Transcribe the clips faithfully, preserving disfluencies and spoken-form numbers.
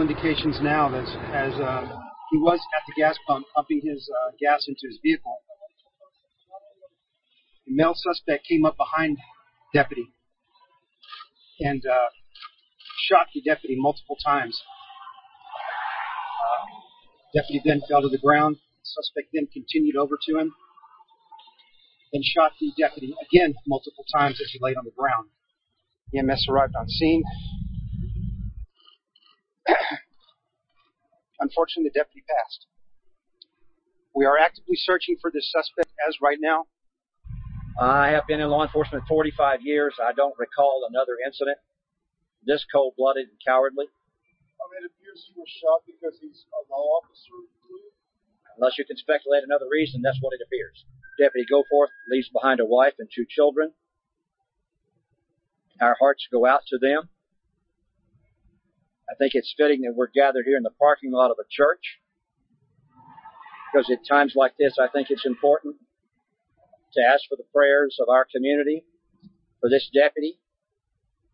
Indications now that as uh, he was at the gas pump pumping his uh, gas into his vehicle, the male suspect came up behind deputy and uh, shot the deputy multiple times. Uh, deputy then fell to the ground. The suspect then continued over to him and shot the deputy again multiple times as he laid on the ground. E M S arrived on scene. Unfortunately, the deputy passed. We are actively searching for this suspect as right now. I have been in law enforcement forty-five years. I don't recall another incident this cold-blooded and cowardly. I mean, it appears he was shot because he's a law officer. Unless you can speculate another reason, that's what it appears. Deputy Goforth leaves behind a wife and two children. Our hearts go out to them. I think it's fitting that we're gathered here in the parking lot of a church, because at times like this, I think it's important to ask for the prayers of our community, for this deputy,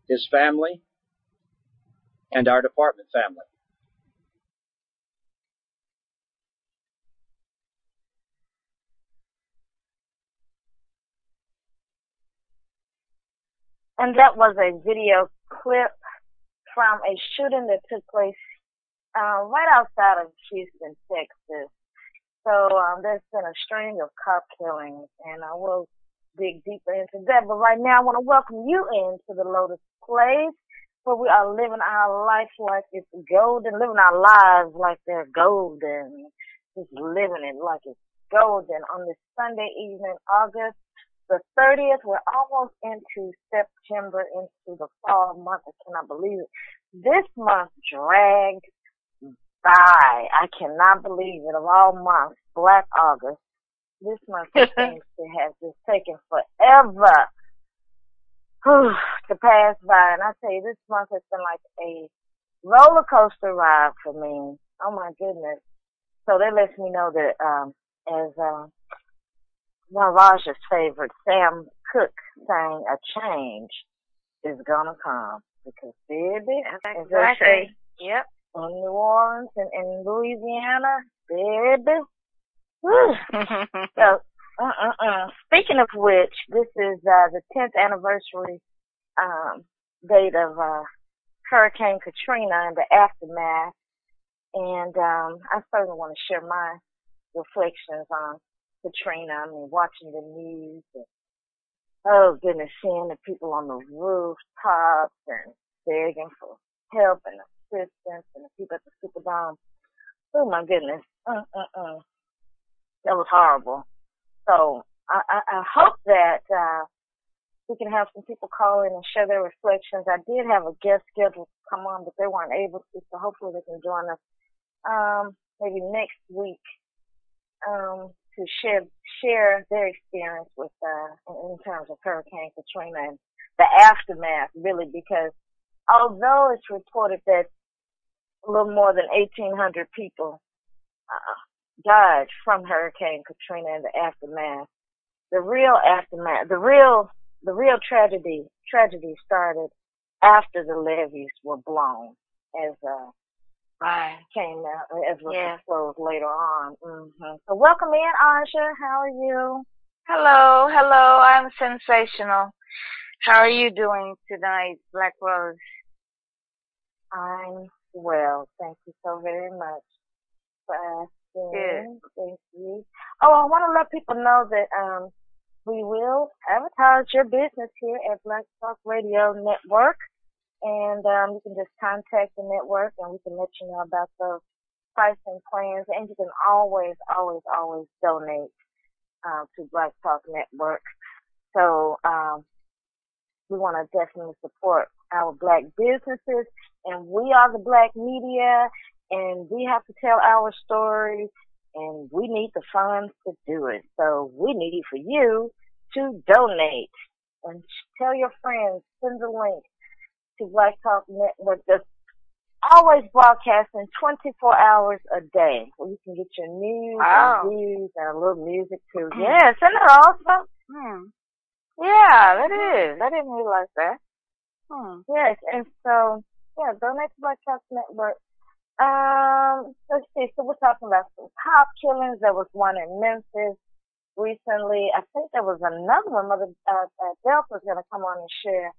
his family, and our department family. And that was a video clip from a shooting that took place um, right outside of Houston, Texas. So um, there's been a string of cop killings, and I will dig deeper into that. But right now, I want to welcome you into the Lotus Place, where we are living our life like it's golden, living our lives like they're golden, just living it like it's golden. On this Sunday evening, August the thirtieth, we're almost into September, into the fall month. I cannot believe it. This month dragged by. I cannot believe it. Of all months, Black August, this month seems to have just taken forever whew, to pass by. And I tell you, this month has been like a roller coaster ride for me. Oh my goodness. So that lets me know that, um, as, um, one of Raja's favorite, Sam Cooke, sang, a change is gonna come. Because baby, exactly. Yep. In New Orleans and in Louisiana, baby. Woo. So, uh-uh-uh. Speaking of which, this is, uh, the tenth anniversary, um, date of, uh, Hurricane Katrina and the aftermath. And, um, I certainly want to share my reflections on Katrina. I mean, watching the news and, oh goodness, seeing the people on the rooftops and begging for help and assistance, and the people at the Superdome. Oh my goodness, uh, uh, uh. that was horrible. So I, I, I hope that uh, we can have some people call in and share their reflections. I did have a guest scheduled to come on, but they weren't able to, so hopefully they can join us um, maybe next week. Um, to share share their experience with uh in terms of Hurricane Katrina and the aftermath, really, because although it's reported that a little more than eighteen hundred people uh, died from Hurricane Katrina and the aftermath, the real aftermath, the real the real tragedy tragedy started after the levees were blown, as uh Right. Came out as was yeah. disclosed later on. Mm-hmm. So welcome in, Aja. How are you? Hello, hello. I'm sensational. How are you doing tonight, Black Rose? I'm well. Thank you so very much for Good. Thank you. Oh, I want to let people know that um, we will advertise your business here at Black Talk Radio Network. And um, you can just contact the network and we can let you know about those pricing plans. And you can always, always, always donate uh, to Black Talk Network. So um, we want to definitely support our black businesses. And we are the black media. And we have to tell our story, and we need the funds to do it. So we need for you to donate and tell your friends, send the link to Black Talk Network. That's always broadcasting twenty-four hours a day, where you can get your news wow. and views and a little music too. Mm. Yeah, send it also. Mm. Yeah, that is. I didn't realize that. Hmm. Yes, and so yeah, donate to Black Talk Network. Um, let's see, so we're talking about some cop killings. There was one in Memphis recently. I think there was another one. Mother uh, uh, Delta's going to come on and share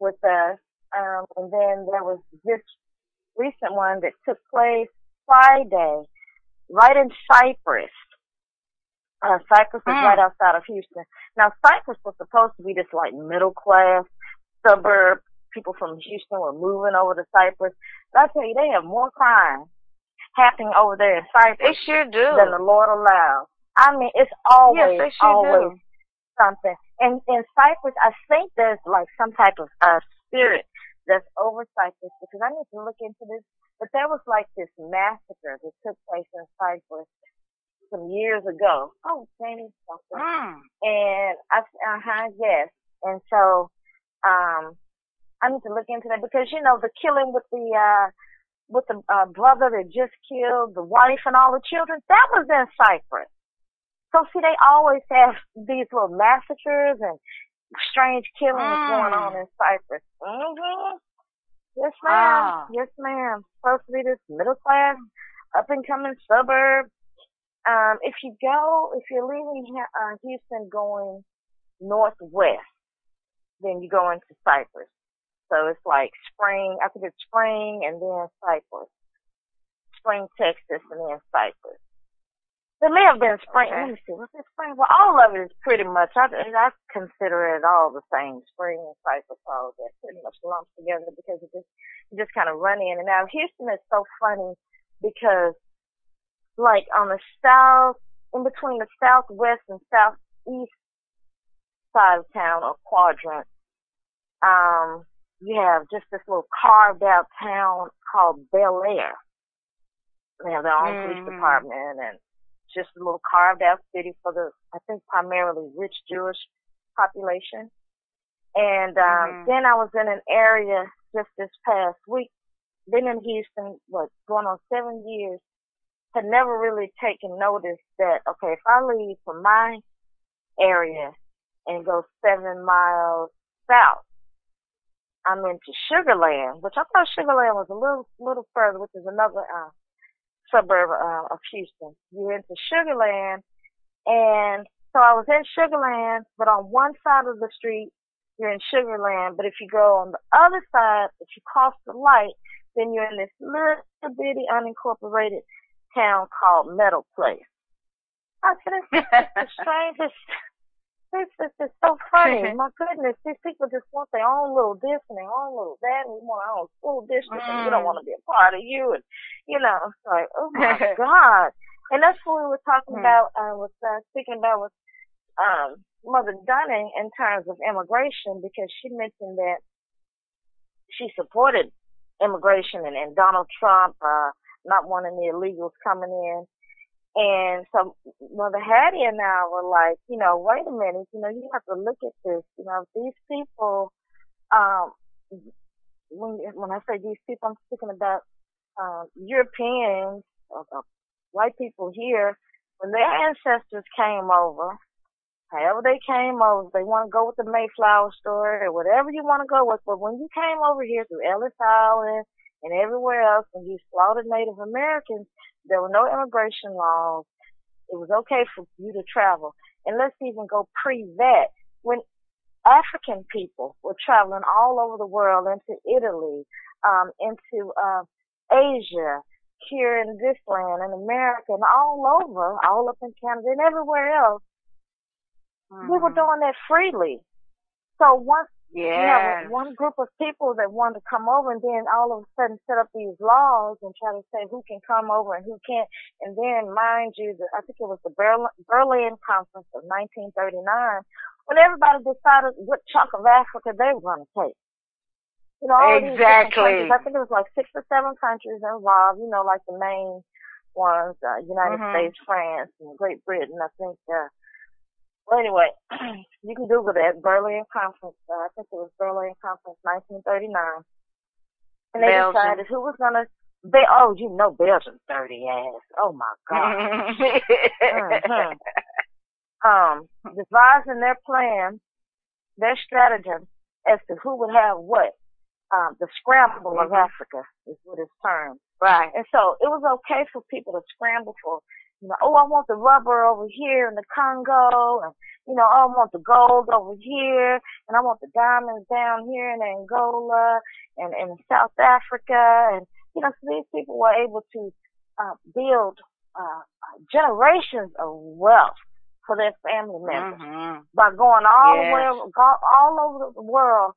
with us. Um, and then there was this recent one that took place Friday, right in Cypress. Uh, Cypress was mm. right outside of Houston. Now, Cypress was supposed to be this, like, middle-class suburb. People from Houston were moving over to Cypress. But I tell you, they have more crime happening over there in Cypress. They sure do. Than the Lord allows. I mean, it's always, yes, sure always do. Something. And in Cypress, I think there's like some type of uh, spirit that's over Cypress, because I need to look into this. But there was like this massacre that took place in Cypress some years ago. Oh, Jamie. Mm. And I, uh-huh, yes. And so, um, I need to look into that, because, you know, the killing with the, uh, with the, uh, brother that just killed the wife and all the children, that was in Cypress. So see, they always have these little massacres and strange killings mm. going on in Cypress. Mm-hmm. Yes, ma'am. Ah. Yes, ma'am. Supposed to be this middle class, up and coming suburb. Um, if you go, if you're leaving, uh, Houston going northwest, then you go into Cypress. So it's like Spring, I think it's Spring and then Cypress. Spring, Texas, and then Cypress. There may have been Spring, okay. let me see, what's it Spring? Well, all of it is pretty much, I, I consider it all the same. Spring and Cypress, all of that pretty much lumped together, because it just, you just kind of run in and out. Houston is so funny because, like, on the south, in between the southwest and southeast side of town or quadrant, um, you have just this little carved out town called Bel Air. They have their own mm-hmm. police department and just a little carved out city for the, I think, primarily rich Jewish population. And um, mm-hmm. then I was in an area just this past week, been in Houston, what, going on seven years, had never really taken notice that, okay, if I leave from my area and go seven miles south, I'm into Sugar Land, which I thought Sugar Land was a little, little further, which is another, uh, suburb, uh, of Houston. You're into Sugar Land. And so I was in Sugar Land, but on one side of the street, you're in Sugar Land. But if you go on the other side, if you cross the light, then you're in this little bitty unincorporated town called Meadow Place. I said, it's the strangest. This is just so funny. My goodness, these people just want their own little this and their own little that. And we want our own school district, mm. and we don't want to be a part of you. And, you know, it's like, oh my God. And that's what we were talking mm. about, uh, was, uh, speaking about with, um, Mother Dunning in terms of immigration, because she mentioned that she supported immigration and, and Donald Trump, uh, not wanting the illegals coming in. And so Mother Hattie and I were like, you know, wait a minute, you know, you have to look at this. You know, these people, um, when when I say these people, I'm speaking about um, Europeans, or, or white people here. When their ancestors came over, however they came over, they want to go with the Mayflower story or whatever you want to go with. But when you came over here to Ellis Island and everywhere else, and you slaughtered Native Americans, there were no immigration laws. It was okay for you to travel. And let's even go pre-that, when African people were traveling all over the world, into Italy, um, into uh, Asia, here in this land, in America, and all over, all up in Canada and everywhere else, mm-hmm. we were doing that freely. So once, yes. you know, one group of people that wanted to come over and then all of a sudden set up these laws and try to say who can come over and who can't. And then, mind you, the, I think it was the Berlin, Berlin Conference of nineteen thirty-nine, when everybody decided what chunk of Africa they were going to take. You know, all exactly. these I think it was like six or seven countries involved, you know, like the main ones, uh, United mm-hmm. States, France, and Great Britain, I think, uh, Well, anyway, you can Google that, Berlin Conference. Uh, I think it was Berlin Conference, nineteen thirty-nine. And they Belgium. decided who was going to... Be- oh, you know Belgium, dirty ass. Oh, my God. mm-hmm. Um, devising their plan, their stratagem, as to who would have what. Um, the scramble mm-hmm. of Africa is what it's termed. Right. And so it was okay for people to scramble for... You know, oh, I want the rubber over here in the Congo, and, you know, oh, I want the gold over here, and I want the diamonds down here in Angola and in South Africa. And, you know, so these people were able to uh, build uh, generations of wealth for their family members mm-hmm. by going all, yes. the way, all over the world,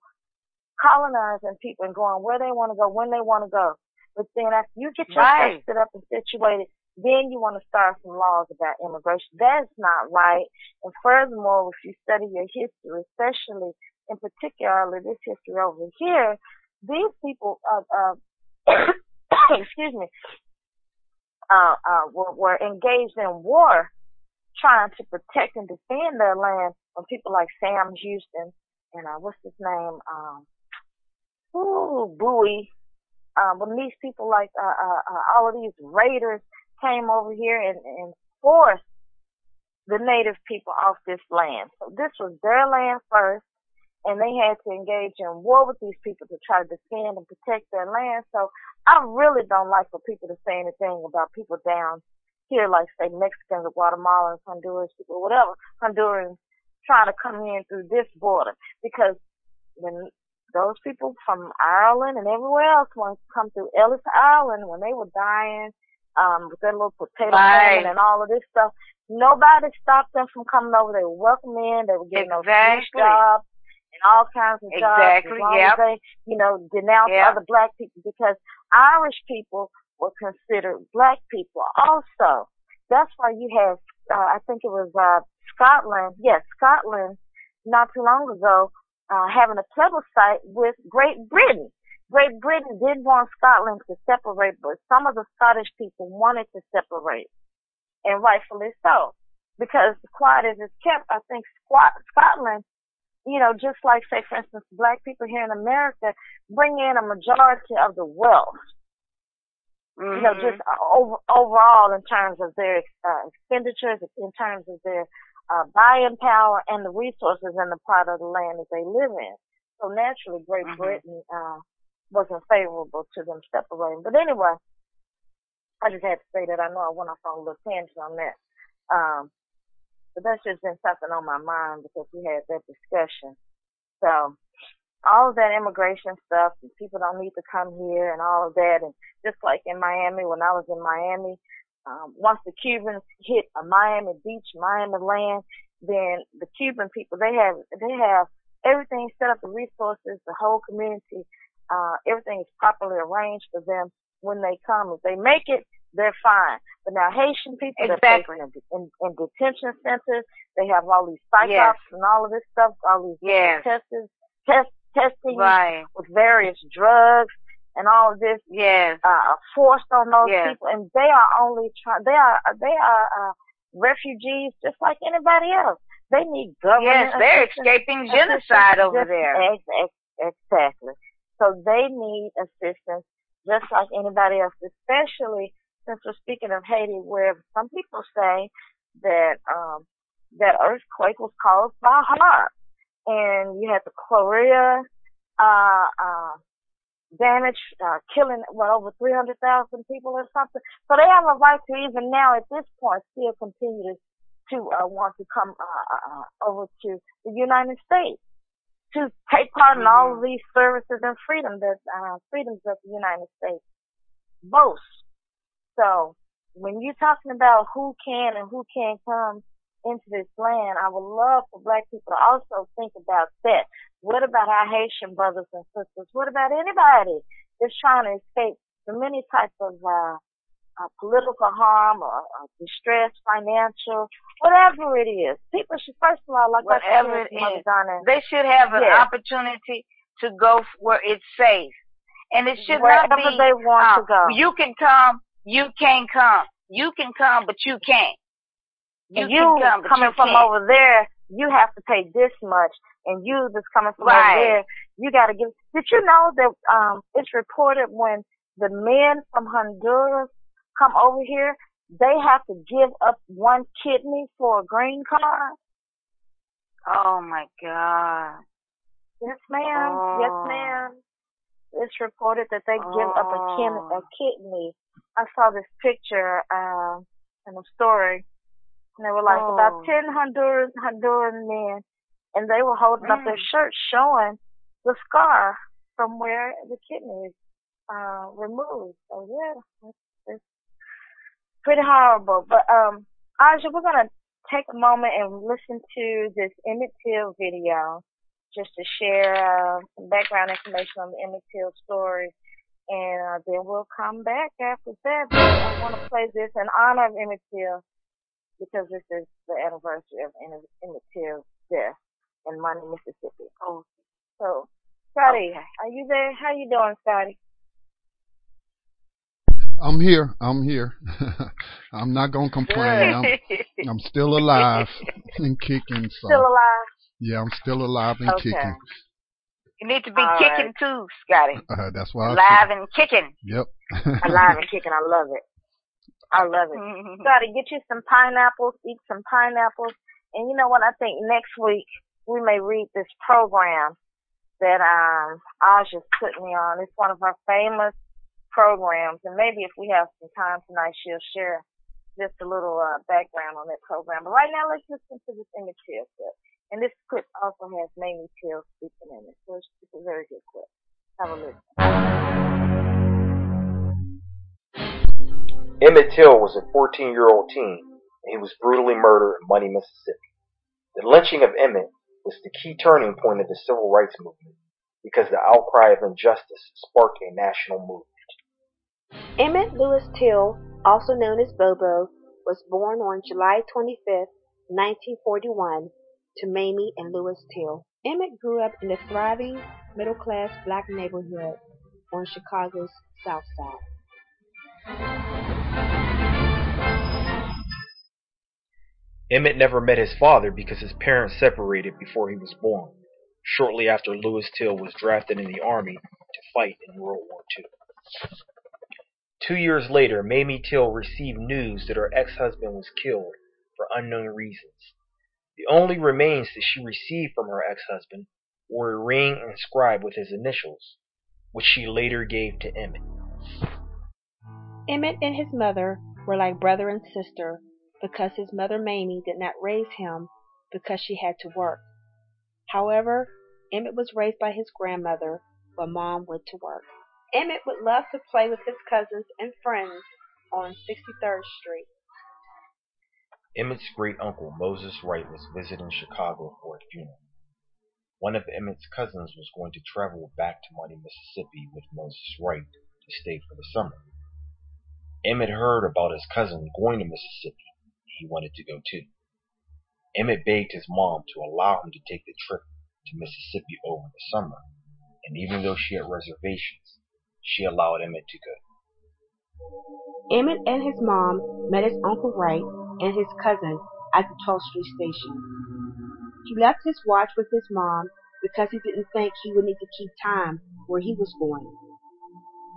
colonizing people and going where they want to go, when they want to go. But then after you get your right. set up and situated, then you want to start some laws about immigration. That's not right. And furthermore, if you study your history, especially in particularly this history over here, these people, uh, uh, excuse me, uh, uh, were, were engaged in war trying to protect and defend their land from people like Sam Houston and, uh, what's his name? Um, ooh, Bowie. Um, when these people like, uh, uh, uh, all of these raiders came over here and, and forced the native people off this land. So this was their land first, and they had to engage in war with these people to try to defend and protect their land. So I really don't like for people to say anything about people down here, like, say, Mexicans or Guatemalans, Honduras, people, whatever, Hondurans trying to come in through this border, because when those people from Ireland and everywhere else want to come through Ellis Island, when they were dying, Um, with their little potato famine and all of this stuff, nobody stopped them from coming over. They were welcome in. They were getting exactly. those jobs and all kinds of exactly. jobs. As long yep. as they, you know, denounced yep. other black people, because Irish people were considered black people also. That's why you had, uh, I think it was, uh, Scotland. Yes, Scotland, not too long ago, uh, having a plebiscite with Great Britain. Great Britain didn't want Scotland to separate, but some of the Scottish people wanted to separate, and rightfully so, because quiet as it's kept, I think Scotland, you know, just like, say, for instance, black people here in America bring in a majority of the wealth, mm-hmm. you know, just over, overall in terms of their uh, expenditures, in terms of their uh, buying power and the resources and the part of the land that they live in. So naturally, Great mm-hmm. Britain uh wasn't favorable to them separating. But anyway, I just had to say that. I know I went off on a little tangent on that. Um, but that's just been something on my mind because we had that discussion. So all of that immigration stuff, people don't need to come here and all of that. And just like in Miami, when I was in Miami, um, once the Cubans hit a Miami Beach, Miami land, then the Cuban people, they have, they have everything set up, the resources, the whole community. Uh, everything is properly arranged for them when they come. If they make it, they're fine. But now Haitian people, exactly. they're in, in, in detention centers. They have all these psych yes. ops and all of this stuff, all these yes. tests, test, testing right. with various drugs and all of this yes. uh, forced on those yes. people. And they are only trying, they are, they are uh, refugees just like anybody else. They need government. Yes, they're escaping genocide over there. Exactly. So they need assistance just like anybody else, especially since we're speaking of Haiti, where some people say that um that earthquake was caused by HARP. And you had the cholera uh uh damage, uh killing what, over three hundred thousand people or something. So they have a right to even now at this point still continue to to uh, want to come uh, uh over to the United States, to take part in all of these services and freedom that, uh, freedoms that the United States boasts. So when you're talking about who can and who can't come into this land, I would love for black people to also think about that. What about our Haitian brothers and sisters? What about anybody that's trying to escape the many types of uh, uh political harm or, or distress, financial, whatever it is? People should, first of all, like whatever it is, they should have an yeah. opportunity to go where it's safe. And it should wherever not be they want um, to go. You can come, you can't come. You can come, but you can't. You, you come, coming you from can't. Over there, you have to pay this much, and you that's coming from right. over there, you got to give. Did you know that um it's reported when the men from Honduras come over here, they have to give up one kidney for a green card? Oh my God! Yes, ma'am. Oh. Yes, ma'am. It's reported that they oh. give up a, kin- a kidney. I saw this picture um uh, in a story. And they were like oh. about ten Honduran Honduran men, and they were holding mm. up their shirts showing the scar from where the kidney is uh, removed. So yeah, it's, it's pretty horrible. But um, Aja, we're gonna take a moment and listen to this Emmett Till video just to share uh, some background information on the Emmett Till story. And uh, then we'll come back after that. But I want to play this in honor of Emmett Till, because this is the anniversary of Emmett Till's death in Money, Mississippi. Oh. So, Scotty, okay. are you there? How you doing, Scotty? I'm here. I'm here. I'm not going to complain. I'm, I'm still alive and kicking. So. Still alive? Yeah, I'm still alive and okay. kicking. You need to be All kicking right. too, Scotty. Uh, that's why. Alive and kicking. Yep. Alive and kicking. I love it. I love it. Mm-hmm. You gotta get you some pineapples, eat some pineapples. And you know what? I think next week we may read this program that um Aja's put me on. It's one of her famous programs. And maybe if we have some time tonight, she'll share just a little uh, background on that program. But right now, let's listen to this Emmett Till clip. And this clip also has Mamie Till speaking in it. So it's a very good clip. Have a listen. Emmett Till was a fourteen-year-old teen, and he was brutally murdered in Money, Mississippi. The lynching of Emmett was the key turning point of the civil rights movement, because the outcry of injustice sparked a national movement. Emmett Louis Till, also known as Bobo, was born on July twenty-fifth, nineteen forty-one, to Mamie and Louis Till. Emmett grew up in a thriving, middle-class black neighborhood on Chicago's South Side. Emmett never met his father because his parents separated before he was born, shortly after Louis Till was drafted in the Army to fight in World War Two. Two years later, Mamie Till received news that her ex-husband was killed for unknown reasons. The only remains that she received from her ex-husband were a ring inscribed with his initials, which she later gave to Emmett. Emmett and his mother were like brother and sister, because his mother Mamie did not raise him because she had to work. However, Emmett was raised by his grandmother while Mom went to work. Emmett would love to play with his cousins and friends on sixty-third Street. Emmett's great-uncle Moses Wright was visiting Chicago for a funeral. One of Emmett's cousins was going to travel back to Money, Mississippi with Moses Wright to stay for the summer. Emmett heard about his cousin going to Mississippi. He wanted to go too. Emmett begged his mom to allow him to take the trip to Mississippi over the summer, and even though she had reservations, she allowed Emmett to go. Emmett and his mom met his Uncle Wright and his cousin at the Tolstoy station. He left his watch with his mom because he didn't think he would need to keep time where he was going.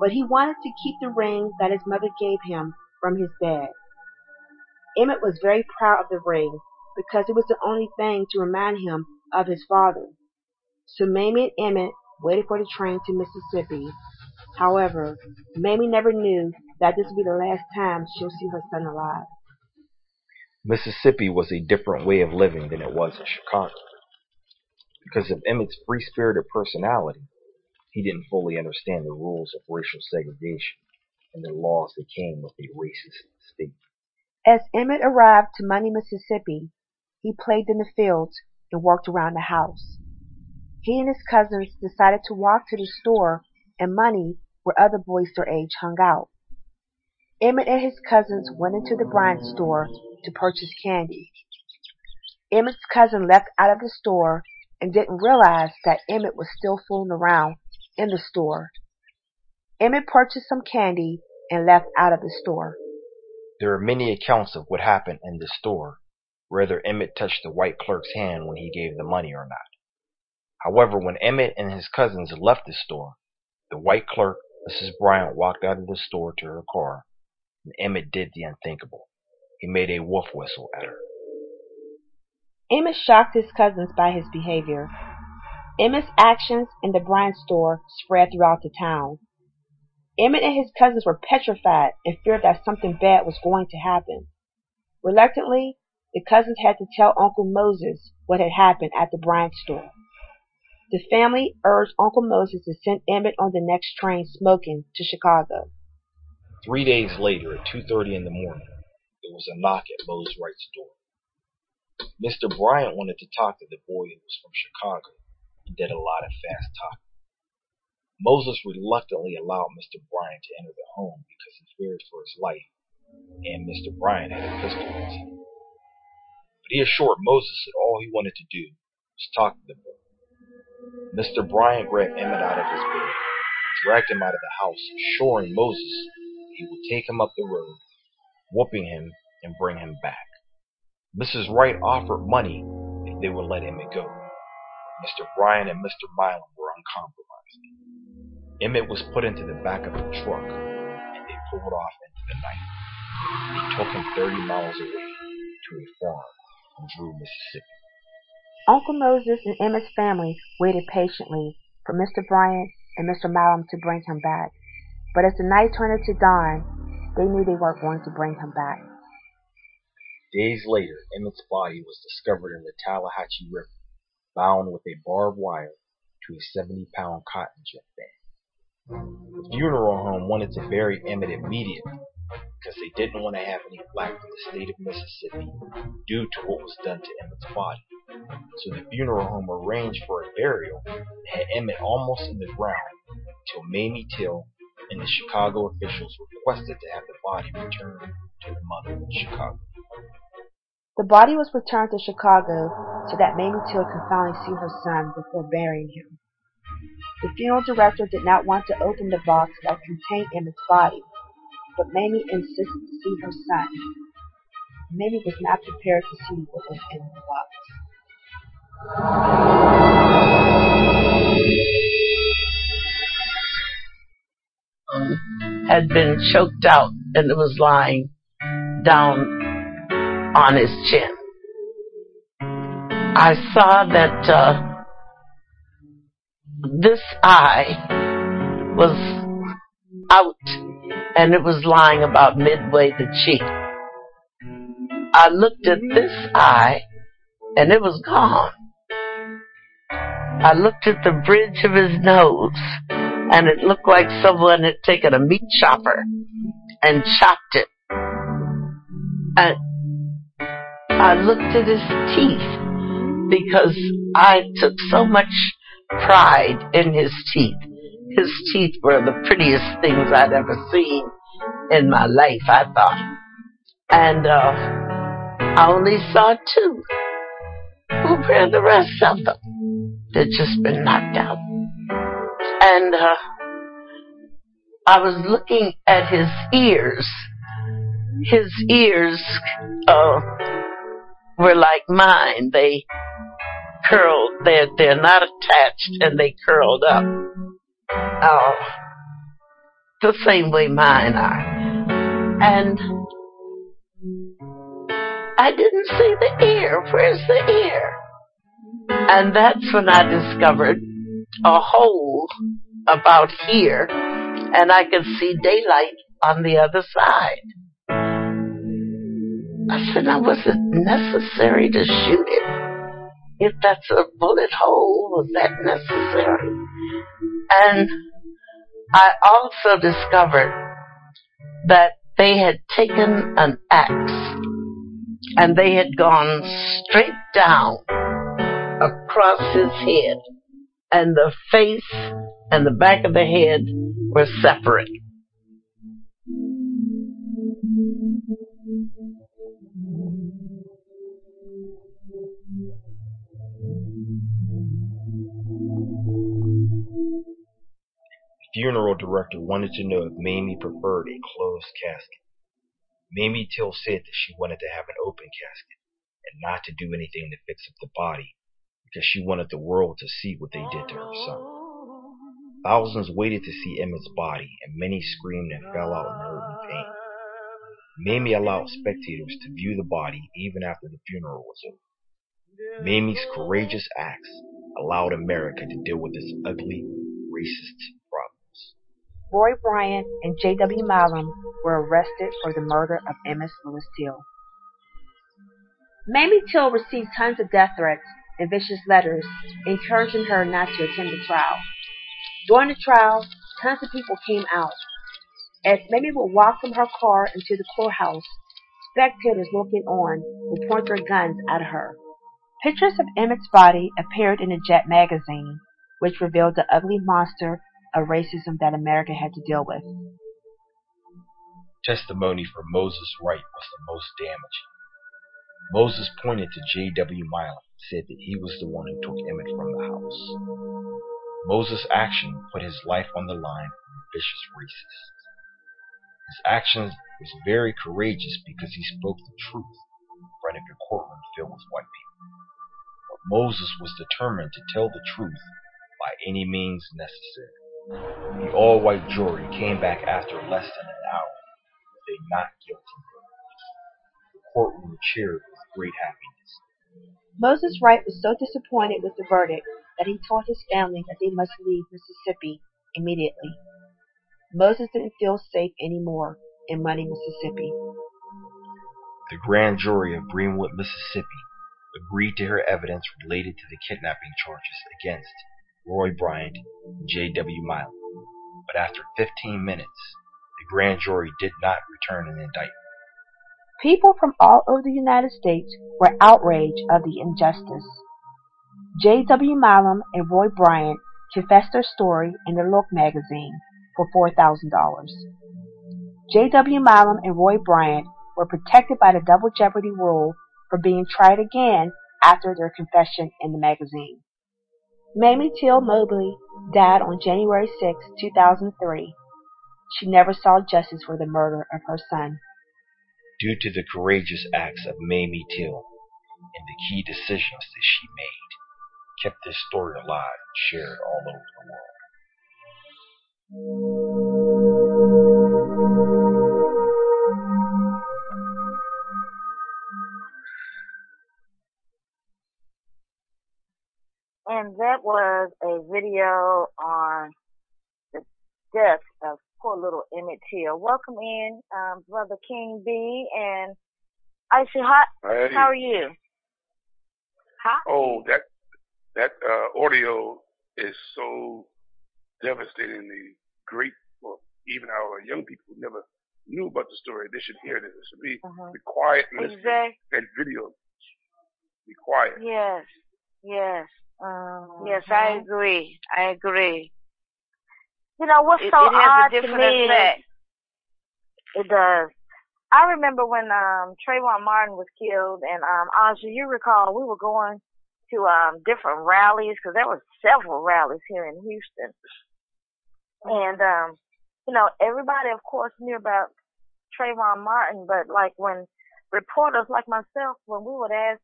But he wanted to keep the ring that his mother gave him from his dad. Emmett was very proud of the ring because it was the only thing to remind him of his father. So Mamie and Emmett waited for the train to Mississippi. However, Mamie never knew that this would be the last time she'll see her son alive. Mississippi was a different way of living than it was in Chicago. Because of Emmett's free-spirited personality, he didn't fully understand the rules of racial segregation and the laws that came with a racist state. As Emmett arrived to Money, Mississippi, he played in the fields and walked around the house. He and his cousins decided to walk to the store and Money where other boys their age hung out. Emmett and his cousins went into the Bryant store to purchase candy. Emmett's cousin leapt out of the store and didn't realize that Emmett was still fooling around in the store. Emmett purchased some candy and left out of the store. There are many accounts of what happened in the store, whether Emmett touched the white clerk's hand when he gave the money or not. However, when Emmett and his cousins left the store, the white clerk, Missus Bryant, walked out of the store to her car, and Emmett did the unthinkable. He made a wolf whistle at her. Emmett shocked his cousins by his behavior. Emmett's actions in the Bryant store spread throughout the town. Emmett and his cousins were petrified and feared that something bad was going to happen. Reluctantly, the cousins had to tell Uncle Moses what had happened at the Bryant store. The family urged Uncle Moses to send Emmett on the next train smoking to Chicago. Three days later, at two thirty in the morning, there was a knock at Moses Wright's door. Mister Bryant wanted to talk to the boy who was from Chicago and did a lot of fast talking. Moses reluctantly allowed Mister Bryant to enter the home because he feared for his life, and Mister Bryant had a pistol in his hand. But he assured Moses that all he wanted to do was talk to the boy. Mister Bryant grabbed Emmett out of his bed, dragged him out of the house, assuring Moses he would take him up the road, whooping him and bring him back. Missus Wright offered money if they would let Emmett go. Mister Bryant and Mister Milam were uncompromising. Emmett was put into the back of a truck, and they pulled off into the night. They took him thirty miles away to a farm in Drew, Mississippi. Uncle Moses and Emmett's family waited patiently for Mister Bryant and Mister Milam to bring him back. But as the night turned into dawn, they knew they weren't going to bring him back. Days later, Emmett's body was discovered in the Tallahatchie River, bound with a barbed wire to a seventy-pound cotton jet bag. The funeral home wanted to bury Emmett immediately because they didn't want to have any black in the state of Mississippi due to what was done to Emmett's body. So the funeral home arranged for a burial and had Emmett almost in the ground until Mamie Till and the Chicago officials requested to have the body returned to the mother in Chicago. The body was returned to Chicago so that Mamie Till could finally see her son before burying him. The funeral director did not want to open the box that contained Emmett's body, but Mamie insisted to see her son. Mamie was not prepared to see what was in the box. Had been choked out and it was lying down on his chin. I saw that uh, this eye was out, and it was lying about midway the cheek. I looked at this eye, and it was gone. I looked at the bridge of his nose, and it looked like someone had taken a meat chopper and chopped it. And I looked at his teeth, because I took so much pride in his teeth. His teeth were the prettiest things I'd ever seen in my life, I thought. And uh, I only saw two. Who were the rest of them? They'd just been knocked out. And uh, I was looking at his ears. His ears uh, were like mine. They curled, they're, they're not attached, and they curled up. Oh, the same way mine are. And I didn't see the ear. Where's the ear? And that's when I discovered a hole about here, and I could see daylight on the other side. I said, now, was it necessary to shoot it? If that's a bullet hole, was that necessary? And I also discovered that they had taken an axe and they had gone straight down across his head, and the face and the back of the head were separate. The funeral director wanted to know if Mamie preferred a closed casket. Mamie Till said that she wanted to have an open casket and not to do anything to fix up the body, because she wanted the world to see what they did to her son. Thousands waited to see Emmett's body, and many screamed and fell out in hurt and pain. Mamie allowed spectators to view the body even after the funeral was over. Mamie's courageous acts allowed America to deal with this ugly, racist problems. Roy Bryant and J W. Milam were arrested for the murder of Emmett Till. Mamie Till received tons of death threats and vicious letters encouraging her not to attend the trial. During the trial, tons of people came out. As Mamie would walk from her car into the courthouse, spectators looking on would point their guns at her. Pictures of Emmett's body appeared in the Jet Magazine, which revealed the ugly monster of racism that America had to deal with. Testimony from Moses Wright was the most damaging. Moses pointed to J W. Milam, said that he was the one who took Emmett from the house. Moses' action put his life on the line from the vicious racists. His action was very courageous because he spoke the truth in front of a courtroom filled with white people. But Moses was determined to tell the truth by any means necessary. The all-white jury came back after less than an hour with a not guilty verdict. The courtroom cheered with great happiness. Moses Wright was so disappointed with the verdict that he told his family that they must leave Mississippi immediately. Moses didn't feel safe anymore in Money, Mississippi. The grand jury of Greenwood, Mississippi, agreed to hear evidence related to the kidnapping charges against Roy Bryant and J W. Milam, but after fifteen minutes, the grand jury did not return an indictment. People from all over the United States were outraged of the injustice. J W. Milam and Roy Bryant confessed their story in the Look magazine for four thousand dollars. J W. Milam and Roy Bryant were protected by the double jeopardy rule for being tried again after their confession in the magazine. Mamie Till Mobley died on January sixth, two thousand three. She never saw justice for the murder of her son. Due to the courageous acts of Mamie Till and the key decisions that she made, kept this story alive and shared all over the world. And that was a video on the death of poor little Emmett Till. Welcome in, um, Brother King B and Icy Hot. Hey. How are you? Hot? Oh, that that uh, audio is so devastatingly great for even our young people who never knew about the story. They should hear this. It should be mm-hmm. be quiet and listen exactly. and video. Be quiet. Yes, yes, mm-hmm. yes. I agree. I agree. You know what's it, so it odd has a different to me? Effect. It does. I remember when um, Trayvon Martin was killed, and um, Anja, you recall we were going to um, different rallies because there were several rallies here in Houston. And, um, you know, everybody, of course, knew about Trayvon Martin, but, like, when reporters like myself, when we would ask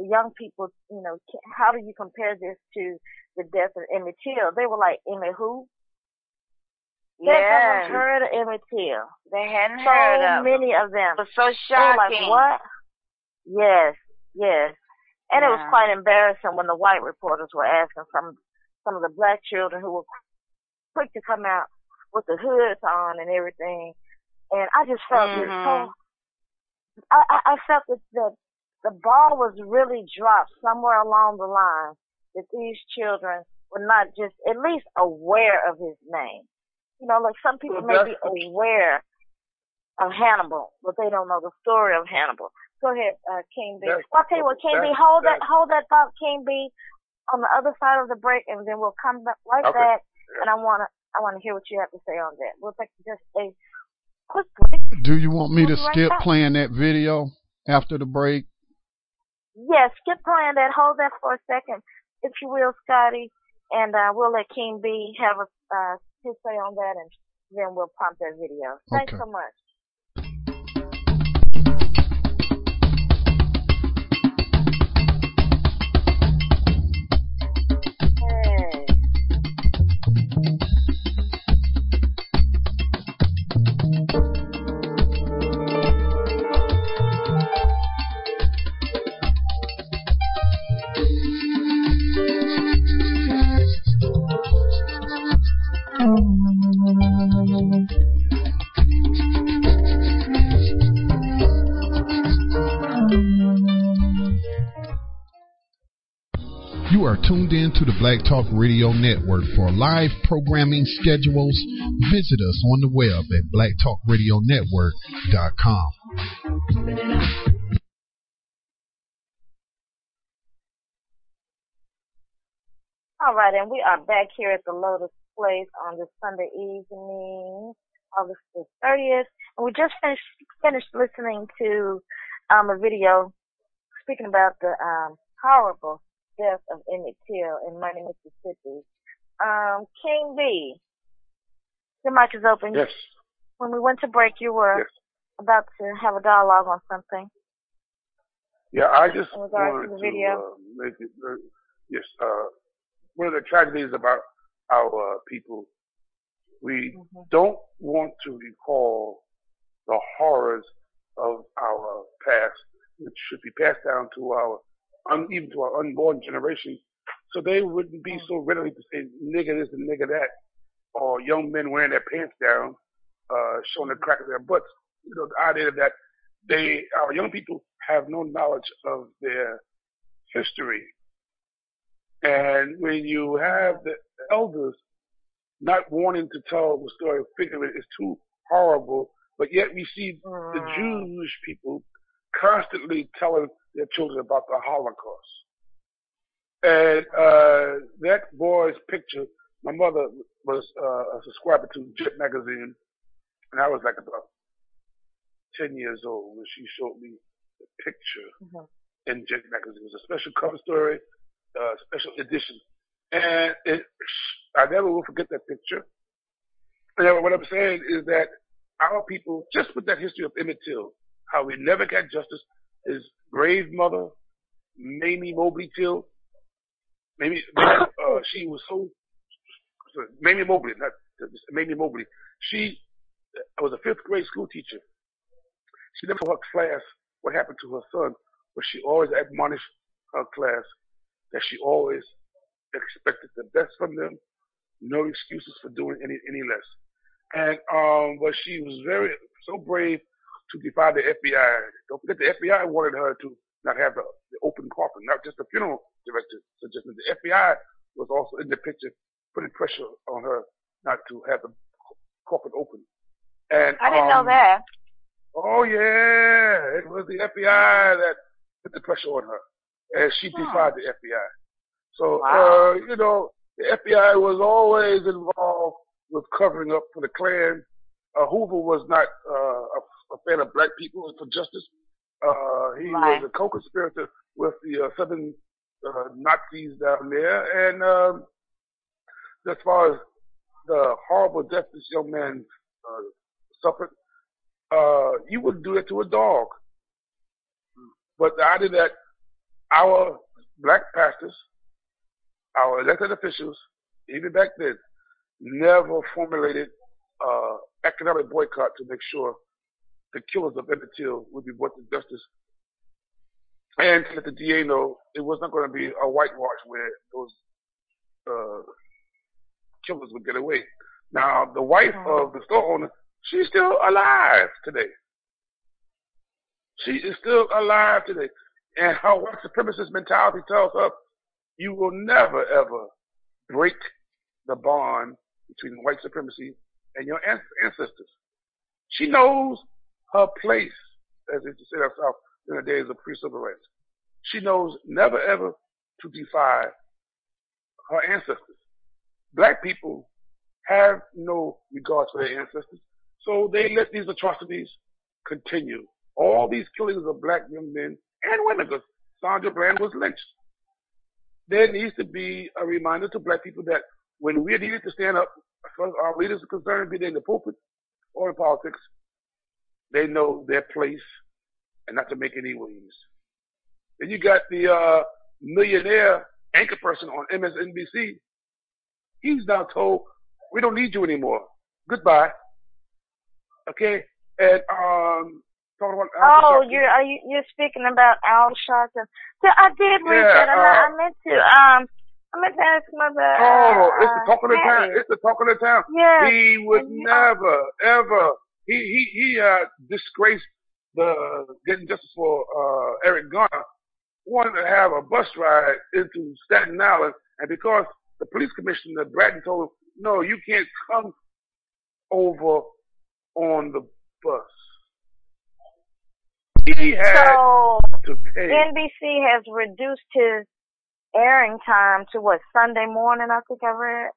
the young people, you know, how do you compare this to the death of Emmett Till, they were like, Emmett who? Yeah. They hadn't heard of Emmett Till. They hadn't so heard of So many them. Of them. It was so shocking. They were like, what? Yes, yes. And yeah. It was quite embarrassing when the white reporters were asking some, some of the black children who were quick to come out with the hoods on and everything, and I just felt mm-hmm. this so, I, I felt that, that the ball was really dropped somewhere along the line, that these children were not just at least aware of his name. You know, like some people well, may be aware of Hannibal, but they don't know the story of Hannibal. Go ahead, uh, King B. Well, I'll tell you what, King B, hold that, hold that thought, King B, on the other side of the break, and then we'll come back right okay. back, and I wanna, I wanna hear what you have to say on that. We'll take just a quick break. Do you want me we'll to skip right playing that video after the break? Yes, yeah, skip playing that. Hold that for a second, if you will, Scotty, and uh, we'll let King B have a, uh, his say on that, and then we'll pump that video. Thanks okay. so much. You are tuned in to the Black Talk Radio Network. For live programming schedules, visit us on the web at black talk radio network dot com. All right, and we are back here at the Lotus Place on this Sunday evening, August the thirtieth, and we just finished finished listening to um, a video speaking about the um, horrible death of Emmett Till in Money, Mississippi. Um, King B, your mic is open. Yes. When we went to break, you were yes. about to have a dialogue on something. Yeah, I just wanted to, the video. to uh, make it, uh, yes, uh, one of the tragedies about our uh, people, we mm-hmm. don't want to recall the horrors of our past, which should be passed down to our Un, even to our unborn generation, so they wouldn't be so readily to say nigga this and nigga that, or young men wearing their pants down, uh, showing the crack of their butts. You know, the idea that they, our young people have no knowledge of their history. And when you have the elders not wanting to tell the story, figuring it's too horrible, but yet we see the Jewish people constantly telling their children about the Holocaust. And uh that boy's picture, my mother was uh, a subscriber to Jet Magazine, and I was like about ten years old when she showed me the picture mm-hmm. in Jet Magazine. It was a special cover story, uh special edition. And it, I never will forget that picture. And what I'm saying is that our people, just with that history of Emmett Till, how we never got justice, his brave mother, Mamie Mobley Till. Mamie, uh, she was so, sorry, Mamie Mobley, not Mamie Mobley. She was a fifth grade school teacher. She never told her class what happened to her son, but she always admonished her class that she always expected the best from them, no excuses for doing any any less. And um, but she was very so brave to defy the F B I. Don't forget the F B I wanted her to not have the, the open coffin, not just the funeral director suggested. The F B I was also in the picture, putting pressure on her not to have the coffin open. And I didn't um, know that. Oh yeah, it was the F B I that put the pressure on her, and she hmm. defied the F B I. So wow. uh, you know, the F B I was always involved with covering up for the Klan. Uh, Hoover was not uh, a a fan of black people for justice. Uh, he right. was a co-conspirator with the uh, southern uh, Nazis down there. And um, as far as the horrible death this young man uh, suffered, uh, you wouldn't do that to a dog. But the idea that our black pastors, our elected officials, even back then, never formulated uh, economic boycott to make sure the killers of Emmett Till would be brought to justice, and to let the D A know it was not going to be a whitewash where those uh, killers would get away. Now, the wife of the store owner, she's still alive today. She is still alive today, and her white supremacist mentality tells her you will never ever break the bond between white supremacy and your ancestors. She knows her place, as it said herself, in the days of pre-civil rights. She knows never ever to defy her ancestors. Black people have no regard for their ancestors, so they let these atrocities continue. All these killings of black young men and women, because Sandra Bland was lynched. There needs to be a reminder to black people that when we are needed to stand up, as far as our leaders are concerned, be they in the pulpit or in politics, they know their place and not to make any waves. Then you got the uh, millionaire anchor person on M S N B C. He's now told, we don't need you anymore. Goodbye. Okay? And um, talking about Al Oh, Sharpton. you're are you, you're speaking about Al Sharpton. So I did read yeah, that, and uh, I meant to um I meant to ask Mother. Oh, uh, it's the talk of the town. It's the talk of the town. Yeah. He would and, never uh, ever. He he he uh disgraced the getting justice for uh Eric Garner. Wanted to have a bus ride into Staten Island, and because the police commissioner Bratton told him, no, you can't come over on the bus. He had so to pay. N B C has reduced his airing time to what, Sunday morning? I think I read.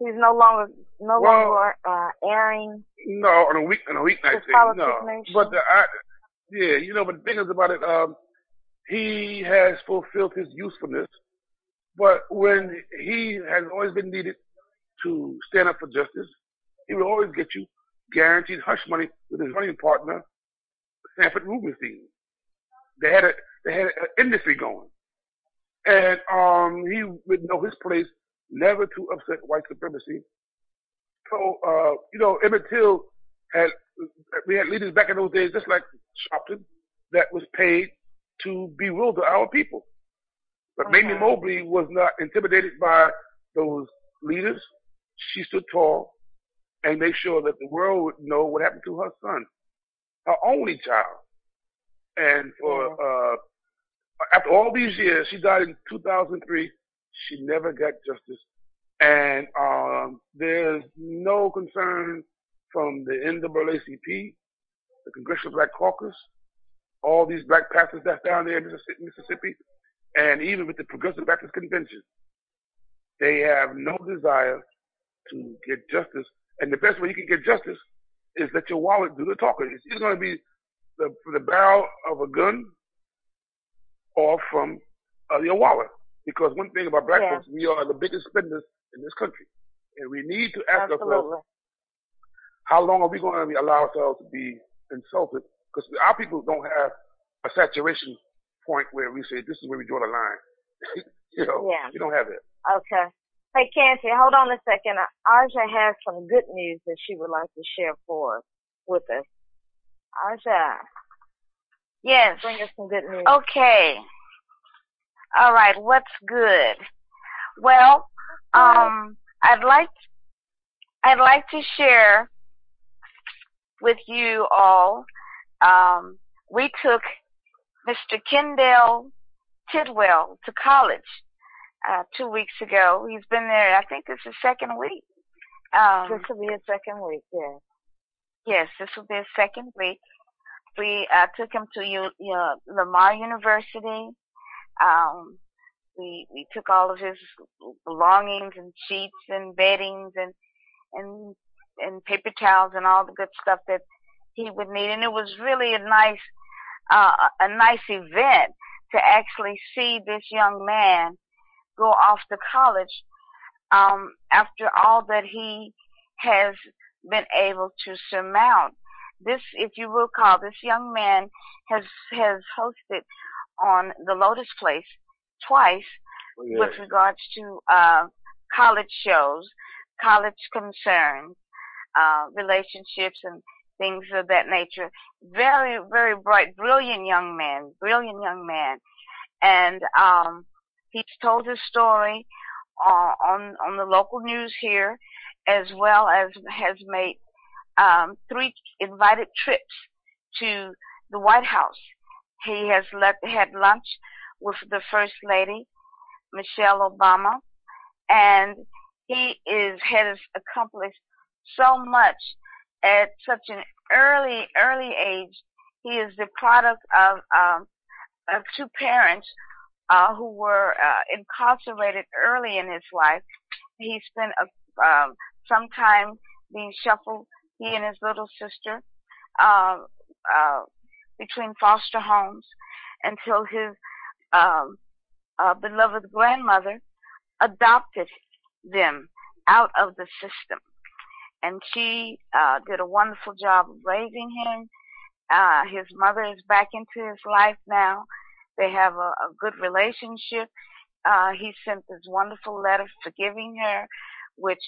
He's no longer no well, longer uh, airing. No, on a week on a weeknight thing. No, nation. but the, I, yeah, you know, but the thing is about it. Um, he has fulfilled his usefulness, but when he has always been needed to stand up for justice, he will always get you guaranteed hush money with his running partner, Sanford Rubenstein. They had a they had an industry going, and um he would know his place, never to upset white supremacy. So uh you know, Emmett Till had we had leaders back in those days, just like Sharpton, that was paid to bewilder our people. But okay. Mamie Mobley was not intimidated by those leaders. She stood tall and made sure that the world would know what happened to her son, her only child. And for, uh, after all these years, she died in two thousand three. She never got justice. And, um, there's no concern from the N double A C P, the Congressional Black Caucus, all these black pastors that's down there in Mississippi, and even with the Progressive Baptist Convention. They have no desire to get justice. And the best way you can get justice is let your wallet do the talking. It's either going to be the, the barrel of a gun or from uh, your wallet. Because one thing about black yeah. folks, we are the biggest spenders in this country. And we need to ask Absolutely. ourselves, how long are we going to allow ourselves to be insulted? Because our people don't have a saturation point where we say, this is where we draw the line. you know, yeah. we don't have that. Okay. Hey, Canty, hold on a second. Aja has some good news that she would like to share for with us. Aja. Yes. Bring us some good news. Okay. All right. What's good? Well, um, I'd like, I'd like to share with you all. Um, we took Mister Kendall Tidwell to college. Uh, two weeks ago. He's been there, I think it's his second week. Um, this will be his second week, yes. Yes, this will be his second week. We uh, took him to U- U- Lamar University. Um, we we took all of his belongings and sheets and beddings and, and, and paper towels and all the good stuff that he would need. And it was really a nice, uh, a nice event to actually see this young man go off to college um, after all that he has been able to surmount. This, if you will recall, this young man has has hosted on the Lotus Place twice yeah. with regards to uh, college shows, college concerns, uh, relationships, and things of that nature. Very, very bright, brilliant young man, brilliant young man, and. Um, He's told his story uh, on on the local news here, as well as has made um, three invited trips to the White House. He has let, had lunch with the First Lady, Michelle Obama, and he is has accomplished so much at such an early, early age, he is the product of, um, of two parents, uh, who were, uh, incarcerated early in his life. He spent, a, um, some time being shuffled, he and his little sister, uh, uh, between foster homes until his, um, uh, beloved grandmother adopted them out of the system. And she, uh, did a wonderful job of raising him. Uh, his mother is back into his life now. They have a, a good relationship. Uh, he sent this wonderful letter forgiving her, which,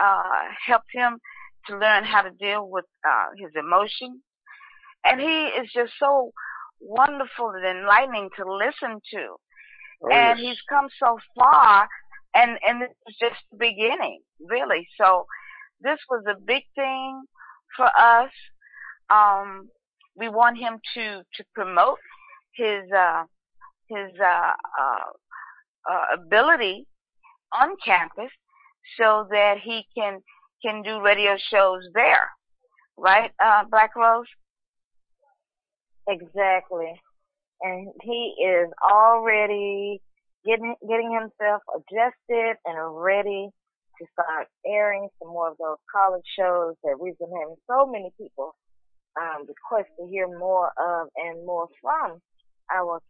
uh, helped him to learn how to deal with, uh, his emotions. And he is just so wonderful and enlightening to listen to. Oh, and yes. He's come so far, and, and this is just the beginning, really. So this was a big thing for us. Um, we want him to, to promote his, uh, his, uh, uh, uh, ability on campus so that he can, can do radio shows there. Right, uh, Black Rose? Exactly. And he is already getting, getting himself adjusted and ready to start airing some more of those college shows that we've been having so many people um, request to hear more of and more from our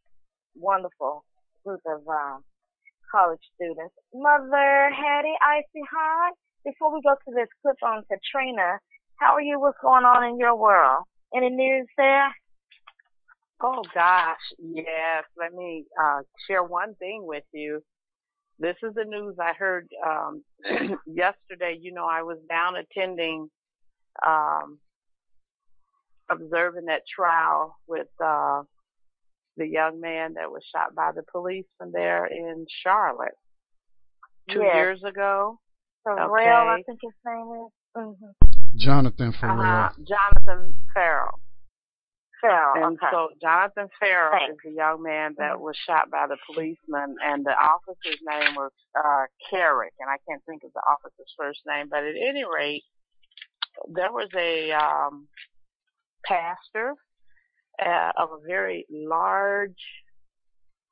wonderful group of um, college students. Mother Hattie Icy Hot, before we go to this clip on Katrina, how are you? What's going on in your world? Any news there? Oh, gosh, yes. Let me uh, share one thing with you. This is the news I heard um, yesterday. You know, I was down attending, um, observing that trial with uh, the young man that was shot by the policeman there in Charlotte two yes. years ago. Farrell, okay. I think his name is. Mm-hmm. Jonathan Farrell. Uh-huh. Jonathan Farrell. Farrell, and okay. so Jonathan Farrell Thanks. is the young man that was shot by the policeman, and the officer's name was uh, Carrick, and I can't think of the officer's first name, but at any rate, there was a um, pastor uh, of a very large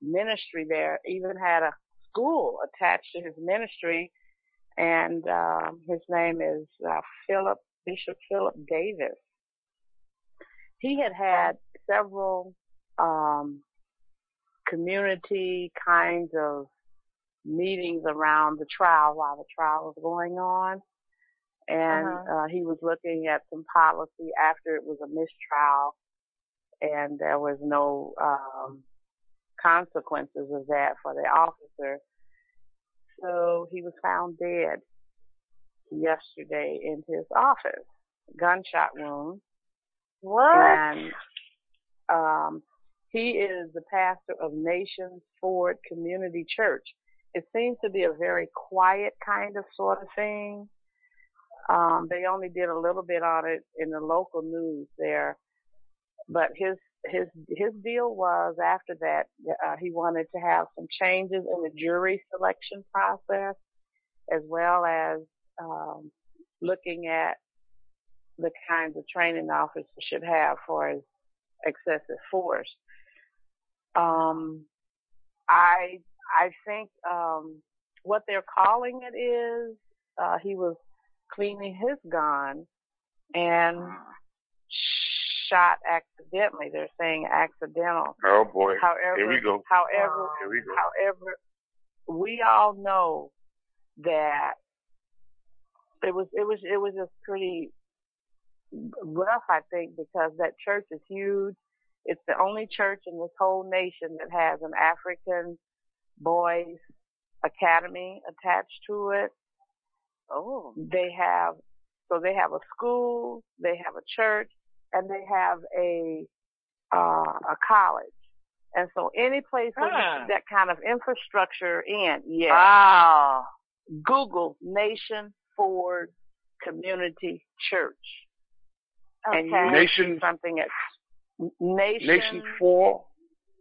ministry there, even had a school attached to his ministry, and uh, his name is uh, Philip Bishop Philip Davis. He had had several um, community kinds of meetings around the trial while the trial was going on, and uh-huh. uh, he was looking at some policy after it was a mistrial, and there was no um, consequences of that for the officer. So he was found dead yesterday in his office, gunshot wound. What? And um, he is the pastor of Nations Ford Community Church. It seems to be a very quiet kind of sort of thing. Um, they only did a little bit on it in the local news there. But his his his deal was after that uh, he wanted to have some changes in the jury selection process, as well as um, looking at the kinds of training the officer should have for his excessive force. Um, I I think um, what they're calling it is uh, he was cleaning his gun and shot accidentally. They're saying accidental. Oh boy! However, here we go. However, here we go. However, we all know that it was it was it was just pretty rough, I think, because that church is huge. It's the only church in this whole nation that has an African Boys Academy attached to it. Oh, they have so they have a school, they have a church, and they have a uh, a college. And so any place huh. that, that kind of infrastructure in, yeah. Wow. Google Nation Ford Community Church. Okay. And Nation something at Nation Nation Ford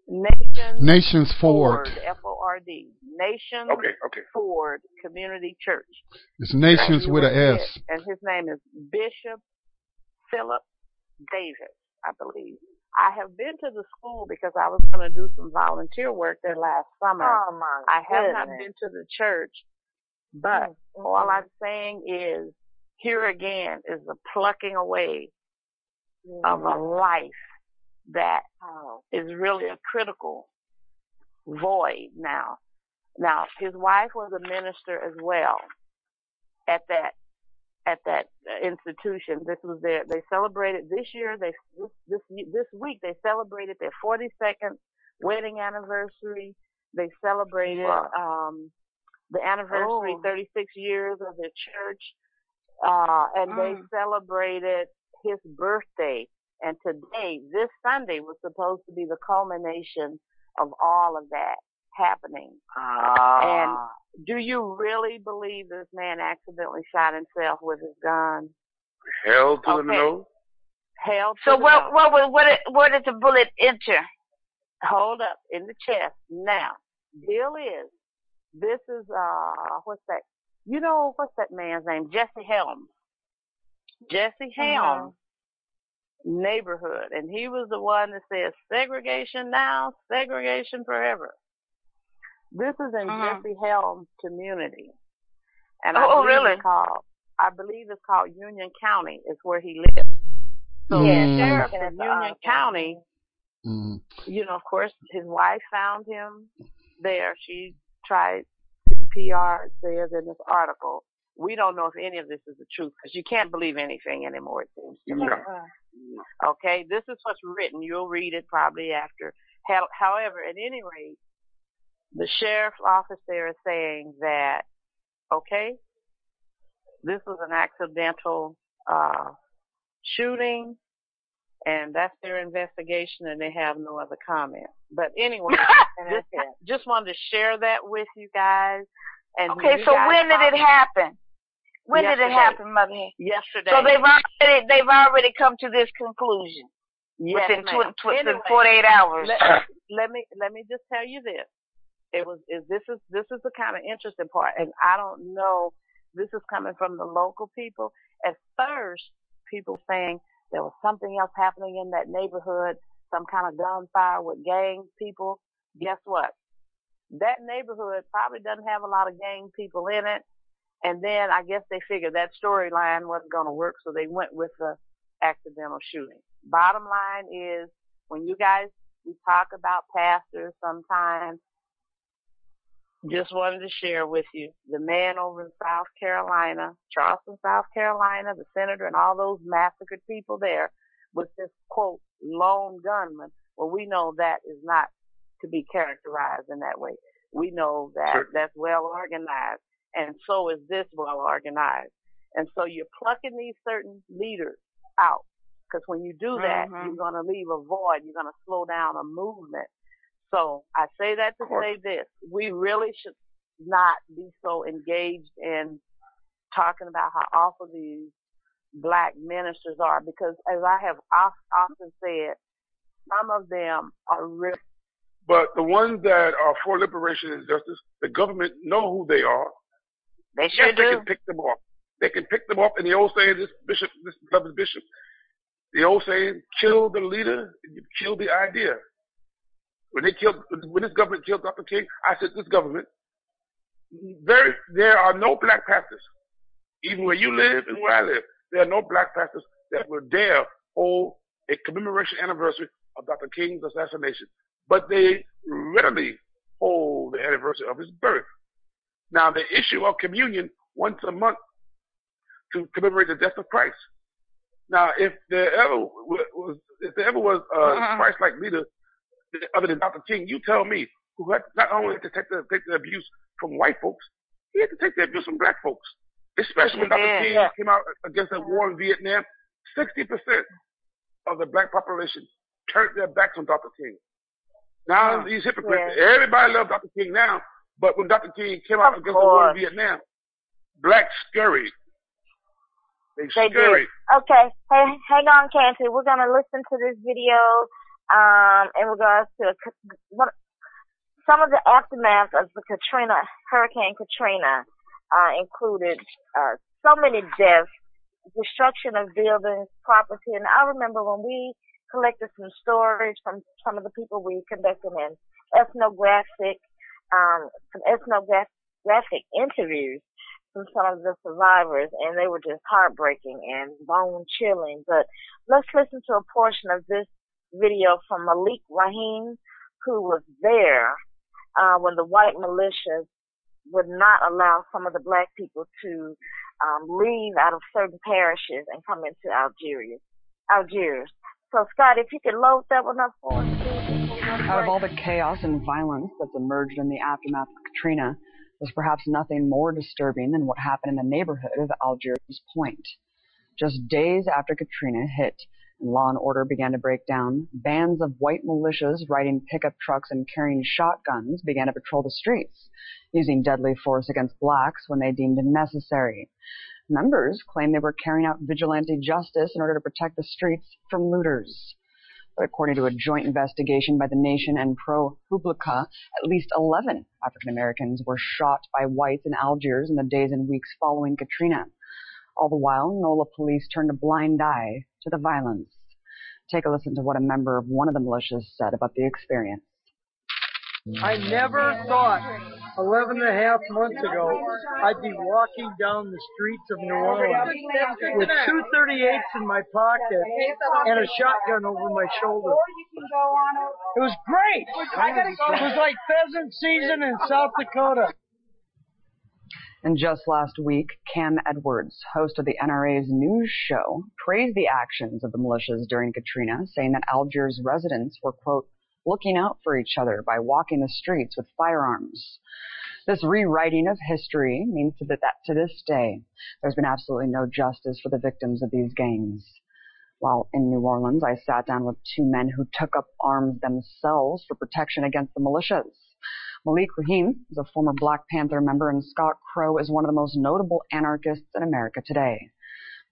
Nation Nations Ford F O R D Nation okay, okay. Ford Community Church. It's Nations with an S. And his name is Bishop Philip Davis, I believe. I have been to the school because I was going to do some volunteer work there last summer. Oh my I have goodness. Not been to the church, but mm-hmm. all I'm saying is, here again is the plucking away mm-hmm. of a life that oh. is really a critical void now. Now, his wife was a minister as well at that at that institution. This was their, they celebrated this year, they, this, this, this week, they celebrated their forty-second wedding anniversary. They celebrated, wow. um, the anniversary, oh. thirty-six years of their church. Uh, and mm. they celebrated his birthday. And today, this Sunday was supposed to be the culmination of all of that happening. Ah. And do you really believe this man accidentally shot himself with his gun? Hell to okay. the no. Hell to so the what, no. So what, what, where did the bullet enter? Hold up, in the chest. Now, deal is, this is, uh, what's that? You know, what's that man's name? Jesse Helms. Jesse Helms. Mm-hmm. Neighborhood. And he was the one that says, segregation now, segregation forever. This is in mm-hmm. Jesse Helms' community. And oh, I really? It's called, I believe it's called Union County is where he lives. So yeah, the sheriff in Union County, mm. you know, of course, his wife found him there. She tried C P R, it says in this article. We don't know if any of this is the truth because you can't believe anything anymore, it seems to me. Yeah. Okay, this is what's written. You'll read it probably after. However, at any rate, the sheriff's office there is saying that, okay, this was an accidental uh shooting, and that's their investigation, and they have no other comment. But anyway, just, just wanted to share that with you guys. And okay, you so guys when did it happen? When yesterday. did it happen, Mother? Yesterday. So they've already they've already come to this conclusion yes, within, two, tw- anyway, within forty-eight hours. Let, let me let me just tell you this. It was. Is this is this is the kind of interesting part, and I don't know. This is coming from the local people. At first, people saying there was something else happening in that neighborhood, some kind of gunfire with gang people. Guess what? That neighborhood probably doesn't have a lot of gang people in it. And then I guess they figured that storyline wasn't going to work, so they went with the accidental shooting. Bottom line is, when you guys we talk about pastors sometimes. Just wanted to share with you the man over in South Carolina, Charleston, South Carolina, the senator and all those massacred people there with this, quote, lone gunman. Well, we know that is not to be characterized in that way. We know that sure. that's well organized, and so is this well organized. And so you're plucking these certain leaders out, because when you do that, mm-hmm. you're going to leave a void. You're going to slow down a movement. So I say that to say this, we really should not be so engaged in talking about how awful these black ministers are, because as I have often said, some of them are real. But the ones that are for liberation and justice, the government know who they are. They sure yes, do. They can pick them off. They can pick them off. And the old saying, this bishop, this beloved bishop, the old saying, kill the leader, you kill the idea. When they killed, when this government killed Doctor King, I said, this government, there, there are no black pastors. Even where you live and where I live, there are no black pastors that will dare hold a commemoration anniversary of Doctor King's assassination. But they readily hold the anniversary of his birth. Now, they issue a communion once a month to commemorate the death of Christ. Now, if there ever was, if there ever was a uh-huh. Christ-like leader, other than Doctor King, you tell me, who had not only had to take the, take the abuse from white folks, he had to take the abuse from black folks. Especially when Doctor King came out against the war in Vietnam, sixty percent of the black population turned their backs on Doctor King. Now oh, these hypocrites, yeah. everybody loves Doctor King now, but when Doctor King came out of against course. the war in Vietnam, blacks scurried. They, they scurried. Did. Okay, hey, hang on, Canty. We're going to listen to this video. Um, in regards to what, some of the aftermath of the Katrina, Hurricane Katrina, uh, included, uh, so many deaths destruction of buildings, property. And I remember when we collected some stories from some of the people, we conducted an ethnographic, um, some ethnographic interviews from some of the survivors, and they were just heartbreaking and bone chilling. But let's listen to a portion of this video from Malik Rahim, who was there uh, when the white militias would not allow some of the black people to um, leave out of certain parishes and come into Algeria. Algiers. So, Scott, if you could load that one up for us. Out of all the chaos and violence that's emerged in the aftermath of Katrina, there's perhaps nothing more disturbing than what happened in the neighborhood of Algiers Point. Just days after Katrina hit and law and order began to break down, bands of white militias riding pickup trucks and carrying shotguns began to patrol the streets, using deadly force against blacks when they deemed it necessary. Members claimed they were carrying out vigilante justice in order to protect the streets from looters. But according to a joint investigation by The Nation and ProPublica, at least eleven African-Americans were shot by whites in Algiers in the days and weeks following Katrina. All the while, NOLA police turned a blind eye to the violence. Take a listen to what a member of one of the militias said about the experience. I never thought Eleven and a half months ago, I'd be walking down the streets of New Orleans with two thirty-eights in my pocket and a shotgun over my shoulder. It was great. It was like pheasant season in South Dakota. And just last week, Cam Edwards, host of the N R A's news show, praised the actions of the militias during Katrina, saying that Algiers residents were, quote, looking out for each other by walking the streets with firearms. This rewriting of history means that, that to this day, there's been absolutely no justice for the victims of these gangs. While in New Orleans, I sat down with two men who took up arms themselves for protection against the militias. Malik Rahim is a former Black Panther member, and Scott Crow is one of the most notable anarchists in America today.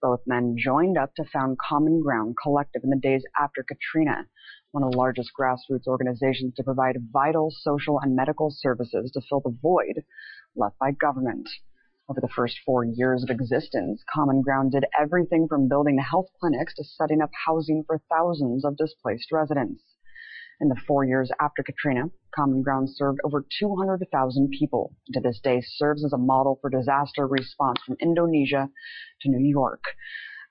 Both men joined up to found Common Ground Collective in the days after Katrina, one of the largest grassroots organizations to provide vital social and medical services to fill the void left by government. Over the first four years of existence, Common Ground did everything from building health clinics to setting up housing for thousands of displaced residents. In the four years after Katrina, Common Ground served over two hundred thousand people, and to this day serves as a model for disaster response from Indonesia to New York.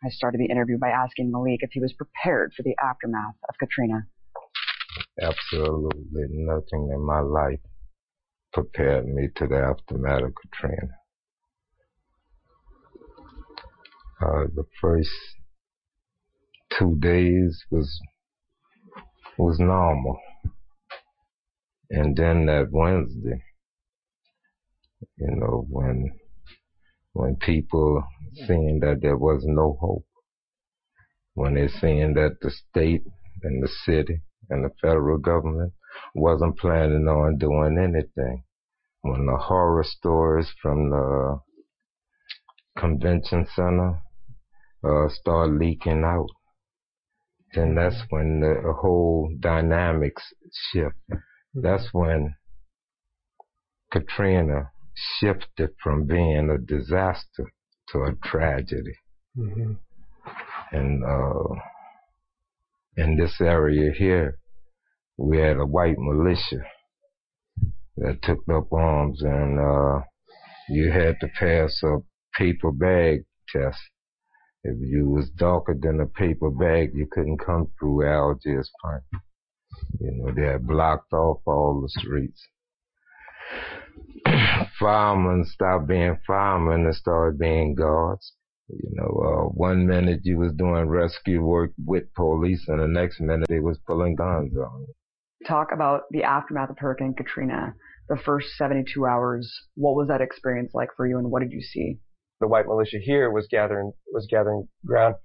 I started the interview by asking Malik if he was prepared for the aftermath of Katrina. Absolutely nothing in my life prepared me to the aftermath of Katrina. Uh, the first two days was was normal, and then that Wednesday, you know, when. When people seeing that there was no hope, when they seeing that the state and the city and the federal government wasn't planning on doing anything, when the horror stories from the convention center uh, start leaking out, then that's when the whole dynamics shift. That's when Katrina shifted from being a disaster to a tragedy. Mm-hmm. And uh, in this area here, we had a white militia that took up arms, and uh, you had to pass a paper bag test. If you was darker than a paper bag, you couldn't come through Algiers Point. You know, they had blocked off all the streets. Firemen stopped being firemen and started being guards. You know, uh, one minute you was doing rescue work with police, and the next minute they was pulling guns on you. Talk about the aftermath of Hurricane Katrina, the first seventy-two hours. What was that experience like for you, and what did you see? The white militia here was gathering was gathering ground,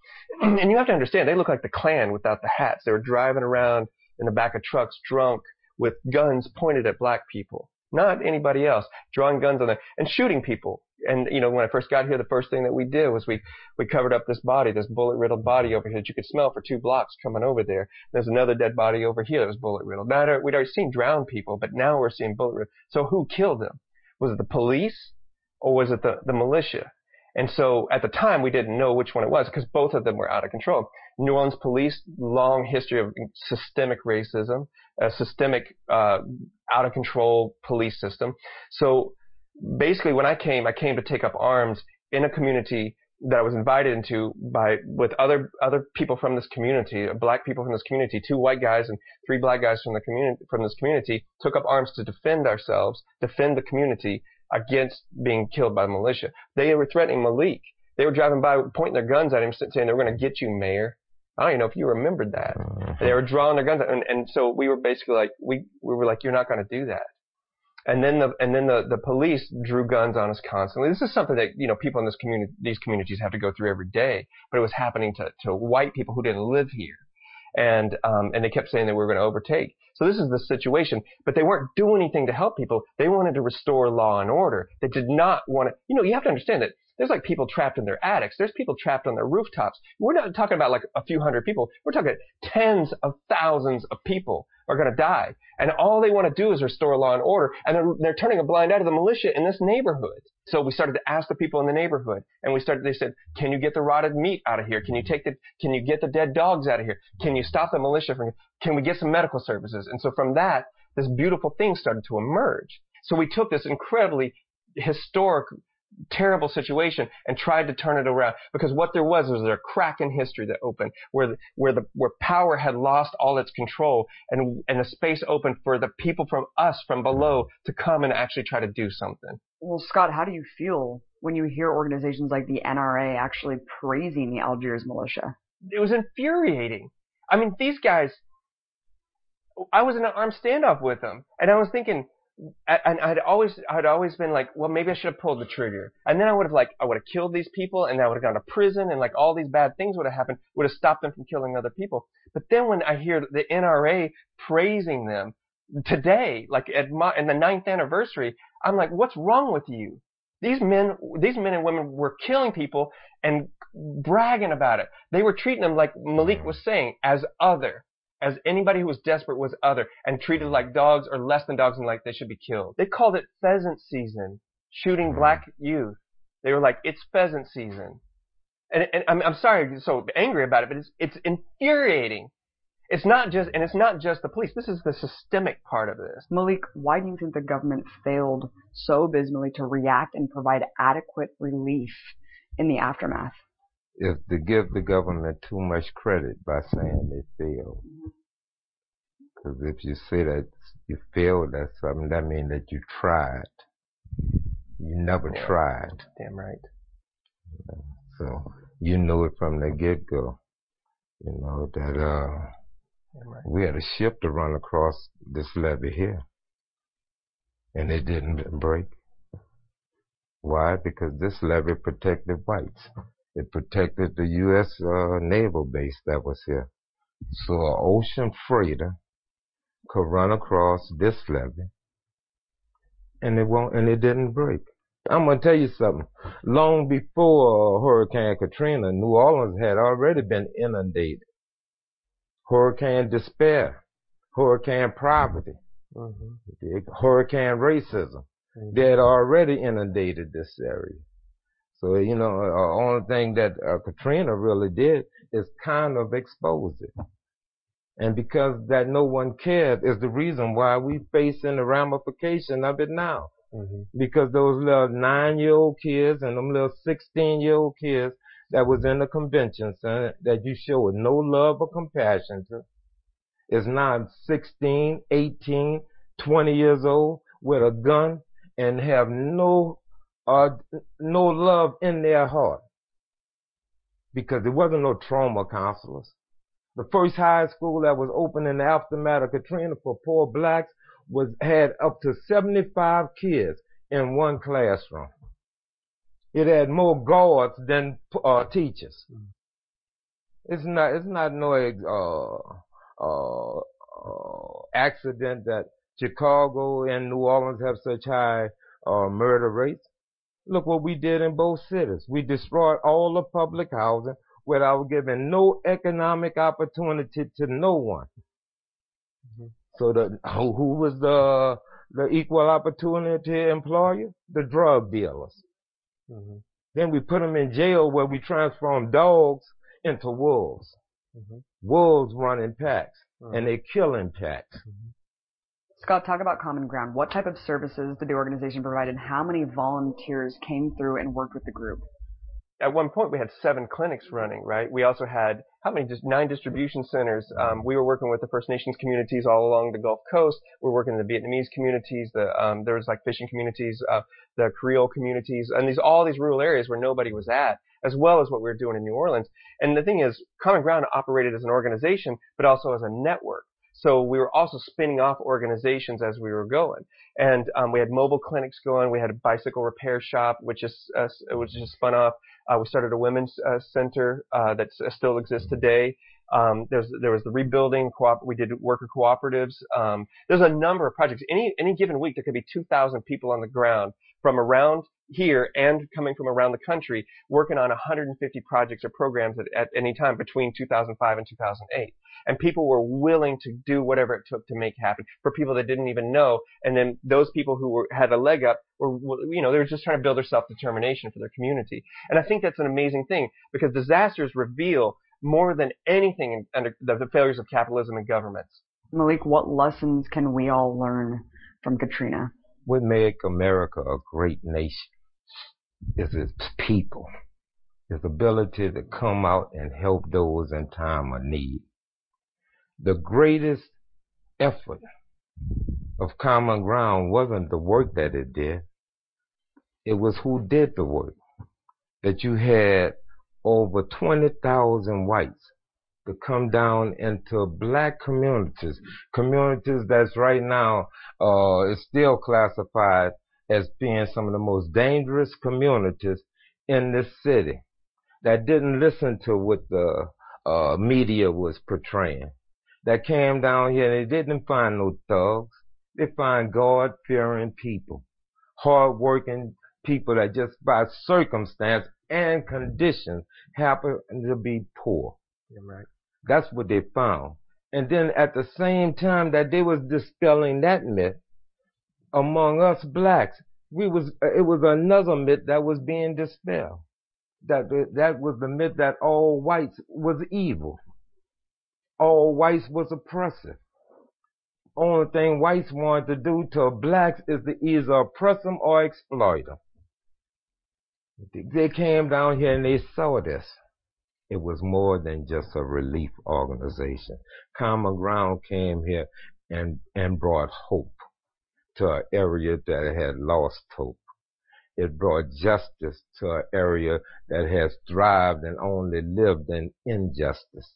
and you have to understand they look like the Klan without the hats. They were driving around in the back of trucks, drunk, with guns pointed at black people. Not anybody else, drawing guns on them and shooting people. And, you know, when I first got here, the first thing that we did was we, we covered up this body, this bullet-riddled body over here that you could smell for two blocks coming over there. There's another dead body over here that was bullet-riddled. Now, we'd already seen drowned people, but now we're seeing bullet-riddled. So who killed them? Was it the police or was it the, the militia? And so at the time, we didn't know which one it was because both of them were out of control. New Orleans police, long history of systemic racism, a systemic uh, out-of-control police system. So basically when I came, I came to take up arms in a community that I was invited into by with other other people from this community, black people from this community, two white guys and three black guys from the community from this community took up arms to defend ourselves, defend the community against being killed by militia. They were threatening Malik. They were driving by, pointing their guns at him, saying they were going to get you, Mayor. I don't even know if you remembered that. They were drawing their guns, at, and and so we were basically like, we we were like, you're not going to do that. And then the and then the, the police drew guns on us constantly. This is something that, you know, people in this community, these communities, have to go through every day. But it was happening to, to white people who didn't live here, and um and they kept saying that we were going to overtake. So this is the situation. But they weren't doing anything to help people. They wanted to restore law and order. They did not want to. You know, you have to understand that there's like people trapped in their attics. There's people trapped on their rooftops. We're not talking about like a few hundred people. We're talking tens of thousands of people are going to die. And all they want to do is restore law and order. And they're, they're turning a blind eye to the militia in this neighborhood. So we started to ask the people in the neighborhood, and we started, they said, can you get the rotted meat out of here? Can you take the, can you get the dead dogs out of here? Can you stop the militia from, can we get some medical services? And so from that, this beautiful thing started to emerge. So we took this incredibly historic, terrible situation and tried to turn it around, because what there was was a crack in history that opened where the, where the where power had lost all its control, and and a space opened for the people from us from below to come and actually try to do something. Well, Scott, how do you feel when you hear organizations like the N R A actually praising the Algiers militia? It was infuriating. I mean, these guys, I was in an armed standoff with them, and I was thinking, and I'd always, I'd always been like, well, maybe I should have pulled the trigger. And then I would have like, I would have killed these people, and I would have gone to prison, and like all these bad things would have happened, would have stopped them from killing other people. But then when I hear the N R A praising them today, like at my, in the ninth anniversary, I'm like, what's wrong with you? These men, these men and women were killing people and bragging about it. They were treating them like Malik was saying, as other. As anybody who was desperate was other, and treated like dogs or less than dogs and like they should be killed. They called it pheasant season, shooting black youth. They were like, it's pheasant season. And, and I'm, I'm sorry, so angry about it, but it's, it's infuriating. It's not just, and it's not just the police. This is the systemic part of this. Malik, why do you think the government failed so abysmally to react and provide adequate relief in the aftermath? Is to give the government too much credit by saying they failed. Because if you say that you failed at something, that means that you tried. You never yeah. tried. Damn right. So you know it from the get-go. You know that uh, right. we had a ship to run across this levee here, and it didn't break. Why? Because this levee protected whites. It protected the U S uh, naval base that was here. So an ocean freighter could run across this levee, and it won't, and it didn't break. I'm gonna tell you something. Long before uh, Hurricane Katrina, New Orleans had already been inundated. Hurricane despair, hurricane poverty, mm-hmm. hurricane racism. Mm-hmm. They had already inundated this area. So, you know, the uh, only thing that uh, Katrina really did is kind of expose it. And because that no one cared is the reason why we're facing the ramification of it now. Mm-hmm. Because those little nine-year-old kids and them little sixteen-year-old kids that was in the convention center that you showed no love or compassion to is now sixteen, eighteen, twenty years old with a gun and have no... Uh, no love in their heart, because there wasn't no trauma counselors. The first high school that was opened in the aftermath of Katrina for poor blacks was had up to seventy-five kids in one classroom. It had more guards than uh, teachers. It's not. It's not no uh, uh, uh, accident that Chicago and New Orleans have such high uh, murder rates. Look what we did in both cities. We destroyed all the public housing without giving no economic opportunity to no one. Mm-hmm. So the, who, who was the, the equal opportunity employer? The drug dealers. Mm-hmm. Then we put them in jail where we transform dogs into wolves. Mm-hmm. Wolves run in packs, mm-hmm. and they kill in packs. Mm-hmm. Scott, talk about Common Ground. What type of services did the organization provide, and how many volunteers came through and worked with the group? At one point, we had seven clinics running, right? We also had, how many, just nine distribution centers. Um, we were working with the First Nations communities all along the Gulf Coast. We were working with the Vietnamese communities. The, um, there was like fishing communities, uh, the Creole communities, and these, all these rural areas where nobody was at, as well as what we were doing in New Orleans. And the thing is, Common Ground operated as an organization, but also as a network. So we were also spinning off organizations as we were going. And um, we had mobile clinics going. We had a bicycle repair shop, which is uh, which just spun off. Uh, we started a women's uh, center uh, that uh, still exists today. Um, there's, there was the rebuilding. Co- we did worker cooperatives. Um, there's a number of projects. Any any given week, there could be two thousand people on the ground from around here and coming from around the country working on one hundred fifty projects or programs at, at any time between two thousand five and two thousand eight. And people were willing to do whatever it took to make happen for people that didn't even know. And then those people who were, had a leg up were, you know, they were just trying to build their self-determination for their community. And I think that's an amazing thing, because disasters reveal more than anything under the, the failures of capitalism and governments. Malik, what lessons can we all learn from Katrina? What make America a great nation is its people, its ability to come out and help those in time of need. The greatest effort of Common Ground wasn't the work that it did. It was who did the work. That you had over twenty thousand whites to come down into black communities, communities that's right now uh, is still classified as being some of the most dangerous communities in this city, that didn't listen to what the uh, media was portraying, that came down here and they didn't find no thugs. They find God-fearing people, hard-working people that just by circumstance and conditions happen to be poor. Yeah, right. That's what they found. And then at the same time that they was dispelling that myth among us blacks, we was it was another myth that was being dispelled. That that was the myth that all whites was evil. All whites was oppressive. Only thing whites wanted to do to blacks is to either oppress them or exploit them. They came down here and they saw this. It was more than just a relief organization. Common Ground came here and, and brought hope to an area that had lost hope. It brought justice to an area that has thrived and only lived in injustice.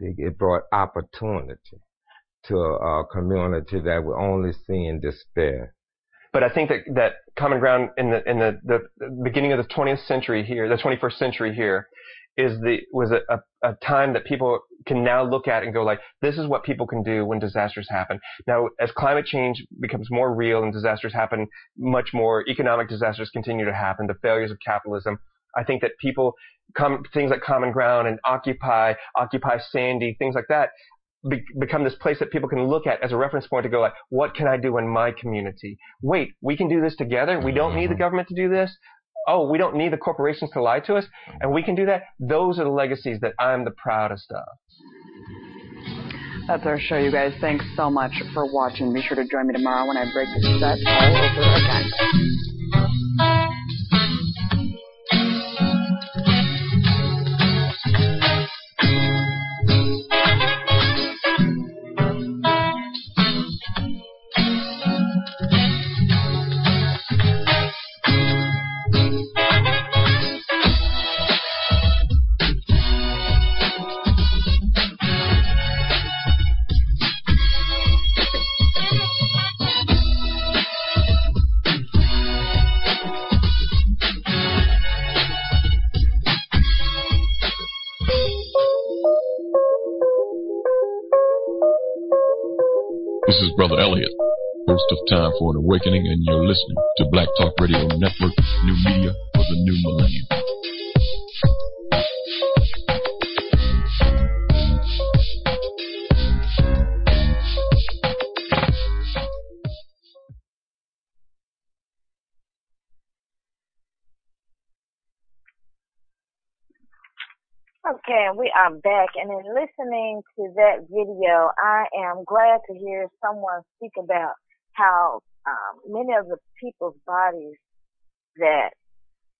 It brought opportunity to a community that was only seeing despair. But I think that, that Common Ground in the in the, the beginning of the twentieth century here, the twenty-first century here, is the was a, a, a time that people can now look at and go like, this is what people can do when disasters happen. Now, as climate change becomes more real and disasters happen much more, economic disasters continue to happen, the failures of capitalism. I think that people come things like Common Ground and Occupy, Occupy Sandy, things like that. Become this place that people can look at as a reference point to go like, what can I do in my community? Wait, we can do this together. We don't need the government to do this. Oh, we don't need the corporations to lie to us. And we can do that. Those are the legacies that I'm the proudest of. That's our show, you guys. Thanks so much for watching. Be sure to join me tomorrow when I break this set all over again. Brother Elliot, host of Time for an Awakening, and you're listening to Black Talk Radio Network, new media for the new millennium. Okay, we are back, and in listening to that video, I am glad to hear someone speak about how um, many of the people's bodies that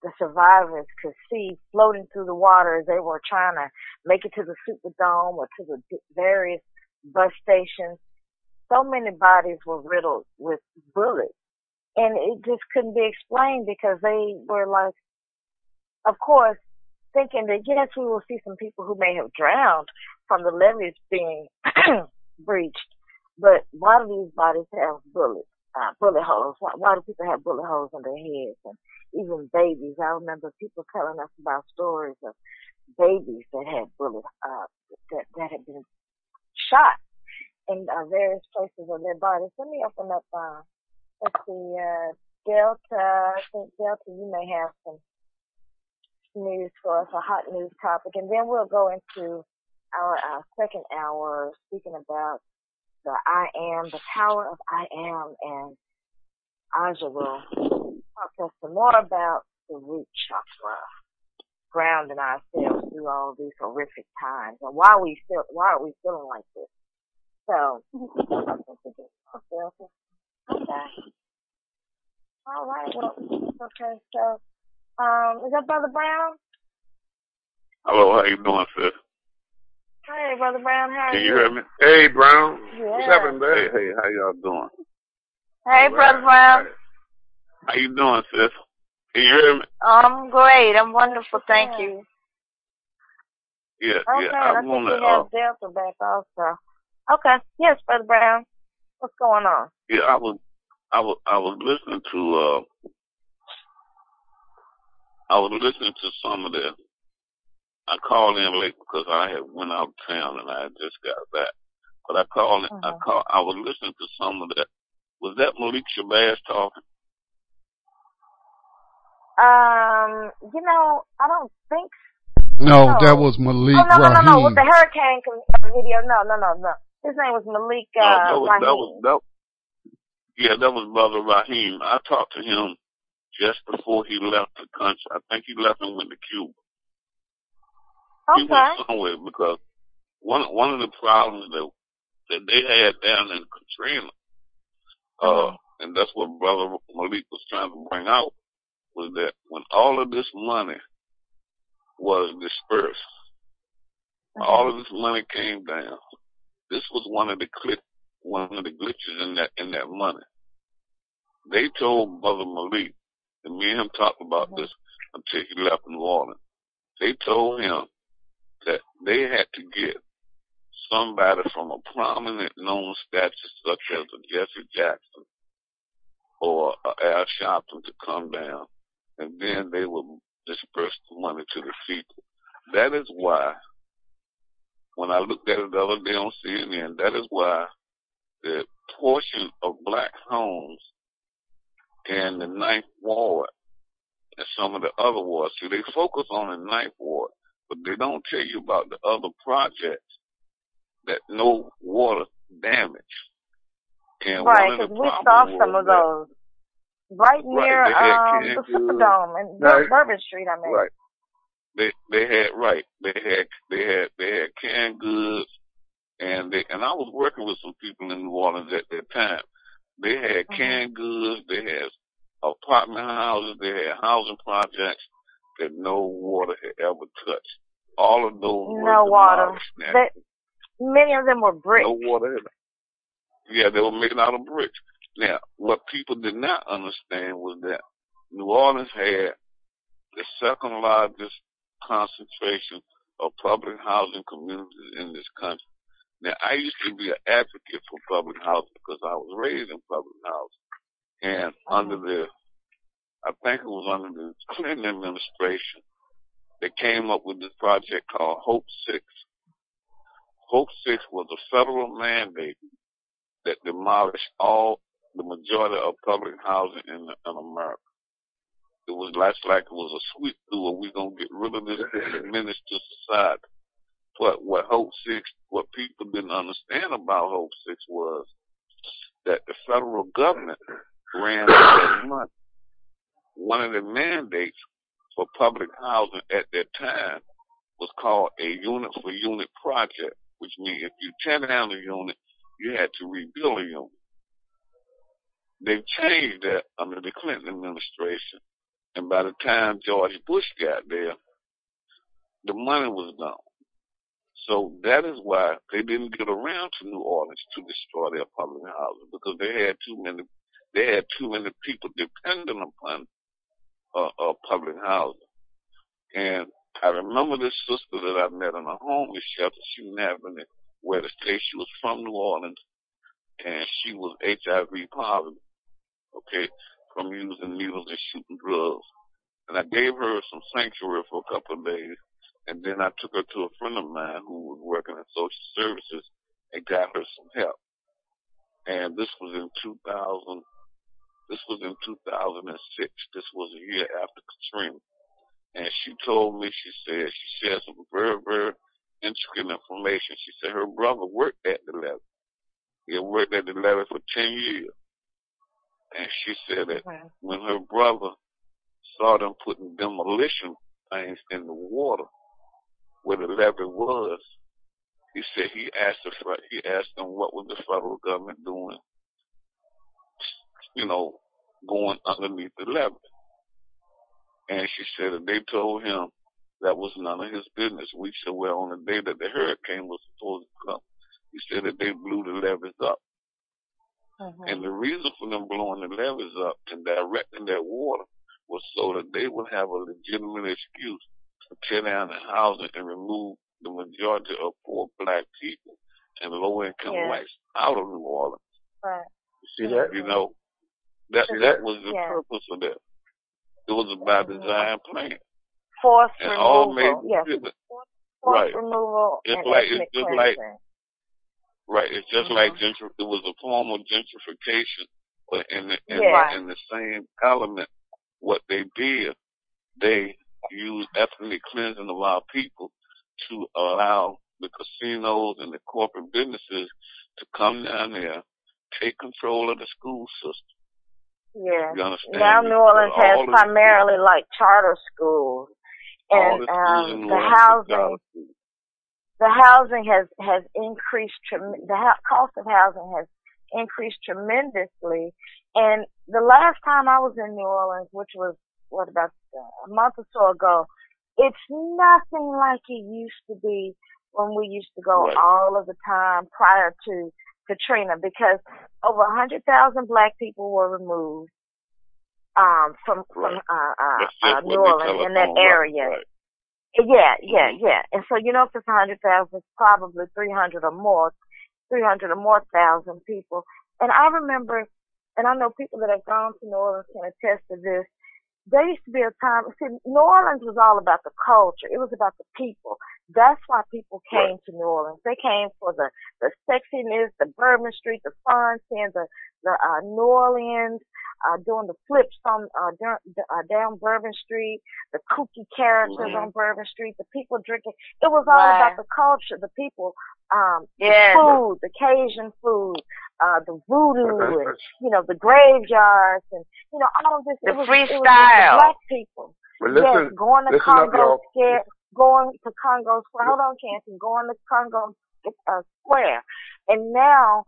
the survivors could see floating through the water as they were trying to make it to the Superdome or to the various bus stations, so many bodies were riddled with bullets, and it just couldn't be explained because they were like, of course, thinking that, yes, we will see some people who may have drowned from the levees being breached, but why do these bodies have bullets, uh, bullet holes? Why, why do people have bullet holes in their heads? And even babies. I remember people telling us about stories of babies that had bullet, uh, that, that had been shot in uh, various places of their bodies. Let me open up, uh, let's see, uh, Delta. I think, Delta, you may have some news for us, a hot news topic, and then we'll go into our uh, second hour speaking about the I am, the power of I am, and Aja will talk to us some more about the root chakra, grounding ourselves through all these horrific times, and why we feel, why are we feeling like this? So, okay, all right, well, okay, so. Um, is that Brother Brown? Hello, how you doing, sis? Hey, Brother Brown, how are Can you? Can you hear me? Hey, Brown. Yeah. What's happening, baby? Hey, how y'all doing? Hey, All Brother right. Brown. How you doing, sis? Can you hear me? I'm great. I'm wonderful. Thank yeah. you. Yeah, okay, yeah. I, I think we have uh, Delta back also. Okay. Yes, Brother Brown. What's going on? Yeah, I was, I was, I was listening to, uh, I was listening to some of the, I called in late because I had went out of town and I had just got back. But I called, mm-hmm. I called, I was listening to some of that. Was that Malik Shabazz talking? Um, you know, I don't think so. No, no. That was Malik Rahim. Oh, no, no, no, no, with the hurricane video. No, no, no, no. His name was Malik uh, no, that was, Rahim. That was, that, yeah, that was Brother Rahim. I talked to him just before he left the country. I think he left and went to Cuba. Okay. He went somewhere because one one of the problems that that they had down in Katrina, uh, mm-hmm. and that's what Brother Malik was trying to bring out, was that when all of this money was dispersed, mm-hmm. all of this money came down. This was one of the clip, one of the glitches in that in that money. They told Brother Malik, and me and him talked about mm-hmm. this until he left New Orleans. They told him that they had to get somebody from a prominent known stature such as a Jesse Jackson or a Al Sharpton to come down, and then they would disperse the money to the people. That is why, when I looked at it the other day on C N N, that is why the portion of black homes and the Ninth Ward and some of the other wards. See, they focus on the Ninth Ward, but they don't tell you about the other projects that no water damage. And right, because we saw some of those right near right, um, the Superdome and right. Bourbon Street. I mean, right? They they had right. They had they had they had canned goods, and they and I was working with some people in New Orleans at that time. They had canned goods, they had apartment houses, they had housing projects that no water had ever touched. All of those no were water. That, many of them were bricks. No water had, yeah, they were made out of bricks. Now, what people did not understand was that New Orleans had the second largest concentration of public housing communities in this country. Now, I used to be an advocate for public housing because I was raised in public housing. And mm-hmm. under the, I think it was under the Clinton administration, they came up with this project called HOPE six. HOPE six was a federal mandate that demolished all, the majority of public housing in, in America. It was like, like it was a sweep through, we're going to get rid of this and diminish to society. But what HOPE six, what people didn't understand about HOPE six was that the federal government ran that money. One of the mandates for public housing at that time was called a unit-for-unit project, which means if you tear down a unit, you had to rebuild a unit. They've changed that under the Clinton administration, and by the time George Bush got there, the money was gone. So that is why they didn't get around to New Orleans to destroy their public housing, because they had too many, they had too many people dependent upon uh, uh, public housing. And I remember this sister that I met in a homeless shelter. She didn't have any where to stay. She was from New Orleans, and she was H I V positive, okay, from using needles and shooting drugs. And I gave her some sanctuary for a couple of days. And then I took her to a friend of mine who was working in social services and got her some help. And this was in two thousand. This was in two thousand six. This was a year after Katrina. And she told me, she said, she shared some very, very intricate information. She said her brother worked at the levee. He had worked at the levee for ten years. And she said that okay. when her brother saw them putting demolition things in the water, where the levee was, he said he asked the he asked them what was the federal government doing, you know, going underneath the levee. And she said that they told him that was none of his business. We said, well, on the day that the hurricane was supposed to come, he said that they blew the levees up. Uh-huh. And the reason for them blowing the levees up and directing that water was so that they would have a legitimate excuse to tear down the housing and remove the majority of poor black people and low-income yeah. whites out of New Orleans. Right. You see that? You know, that that was the yeah. purpose of that. It was about design plan. Force and removal. All made yes. Force right. removal. It's and like it's just like right. It's just mm-hmm. like gentr- it was a form of gentrification, but in the in, yeah. in the same element, what they did, they used ethnic cleansing of our people to allow the casinos and the corporate businesses to come down there, take control of the school system. Yeah. You understand? Now New Orleans has primarily like charter schools, and um, the housing, the housing has has increased. The cost of housing has increased tremendously. And the last time I was in New Orleans, which was what about a month or so ago, it's nothing like it used to be when we used to go right. all of the time prior to Katrina, because over one hundred thousand black people were removed um, from, right. from uh, uh, uh, New Orleans in that area. Right. Yeah, yeah, yeah. And so, you know, if it's one hundred thousand, it's probably three hundred or more, three hundred or more thousand people. And I remember, and I know people that have gone to New Orleans can attest to this, there used to be a time, see, New Orleans was all about the culture. It was about the people. That's why people came to New Orleans. They came for the, the sexiness, the Bourbon Street, the fun, seeing the, the, uh, New Orleans, uh, doing the flips on, uh, down, uh, down Bourbon Street, the kooky characters mm-hmm. on Bourbon Street, the people drinking. It was all wow. about the culture, the people, um, yeah. the food, the Cajun food. Uh, the voodoo and, you know, the graveyards and, you know, all of this. The it was, freestyle. It was the black people. Well, listen, yes, going to Congo Square, going to Congo Square, hold on, Canton, going to Congo uh, Square. And now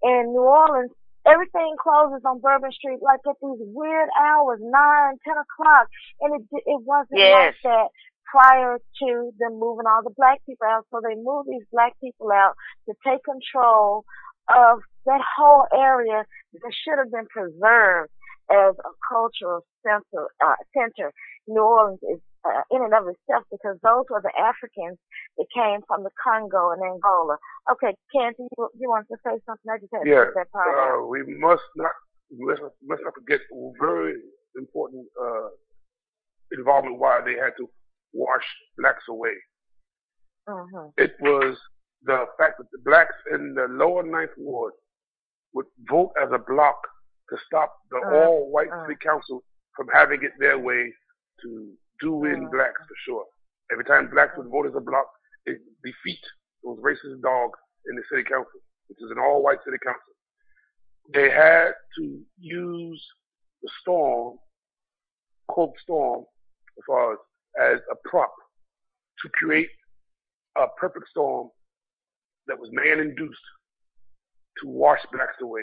in New Orleans, everything closes on Bourbon Street like at these weird hours, nine, ten o'clock. And it, it wasn't yes. like that prior to them moving all the black people out. So they moved these black people out to take control of that whole area that should have been preserved as a cultural center. Uh, center. New Orleans is uh, in and of itself, because those were the Africans that came from the Congo and Angola. Okay, Candy, you, you wanted to say something? I just had yeah, to take that part uh, out. We must not, must not, must not forget very important uh, involvement why they had to wash blacks away. Mm-hmm. It was the fact that the blacks in the lower Ninth Ward would vote as a block to stop the uh, all-white uh, city council from having it their way to do in uh, blacks for sure. Every time blacks would vote as a block, it defeat those racist dogs in the city council, which is an all-white city council. They had to use the storm, Coke storm, as far as, as a prop to create a perfect storm that was man-induced to wash blacks away.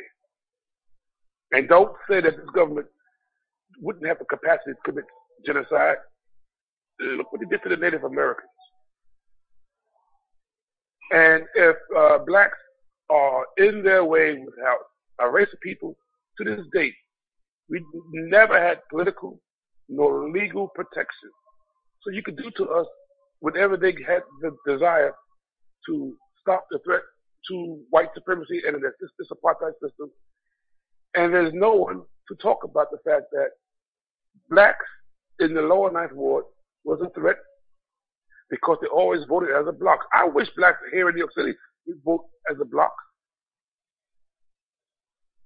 And don't say that this government wouldn't have the capacity to commit genocide. Look what they did to the Native Americans. And if uh, blacks are in their way without a race of people, to this date, we never had political nor legal protection. So you could do to us whatever they had the desire to stop the threat to white supremacy and this apartheid system. And there's no one to talk about the fact that blacks in the lower Ninth Ward was a threat because they always voted as a block. I wish blacks here in New York City would vote as a block.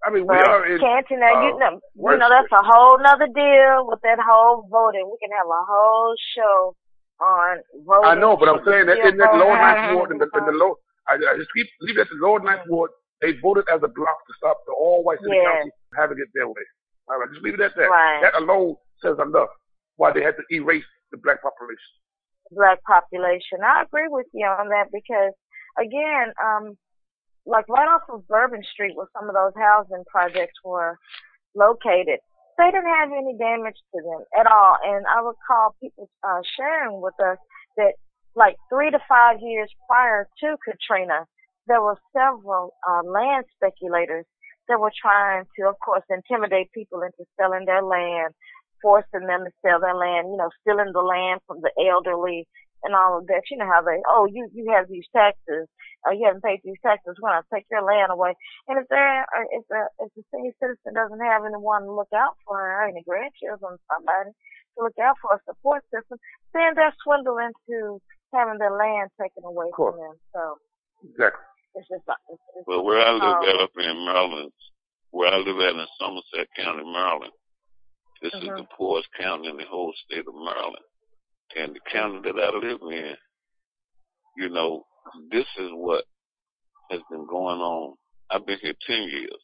I mean, we well, are in... Can't you know, uh, you know, you know that's a whole nother deal with that whole voting. We can have a whole show on voting. I know, but I'm saying that in that lower Ninth Ward, in the, in the low, I, I just keep leave that the lower Ninth Ward, they voted as a block to stop the all-white city yes. council having it their way. All right, just leave it at that. Right. That alone says enough why they had to erase the black population. Black population. I agree with you on that because, again, um, like right off of Bourbon Street where some of those housing projects were located, they didn't have any damage to them at all. And I recall people uh, sharing with us that like three to five years prior to Katrina, there were several uh, land speculators that were trying to, of course, intimidate people into selling their land, forcing them to sell their land, you know, stealing the land from the elderly and all of that. You know how they, oh, you, you have these taxes. Oh, you haven't paid these taxes. We're going to take your land away. And if they're, if a, if the senior citizen doesn't have anyone to look out for, or any grandchildren, somebody to look out for, a support system, then they're swindled into having their land taken away from them. So. Exactly. It's just, it's, it's well, where I live um, at up in Maryland, where I live at in Somerset County, Maryland, this mm-hmm. is the poorest county in the whole state of Maryland. And the county that I live in, you know, this is what has been going on. I've been here ten years,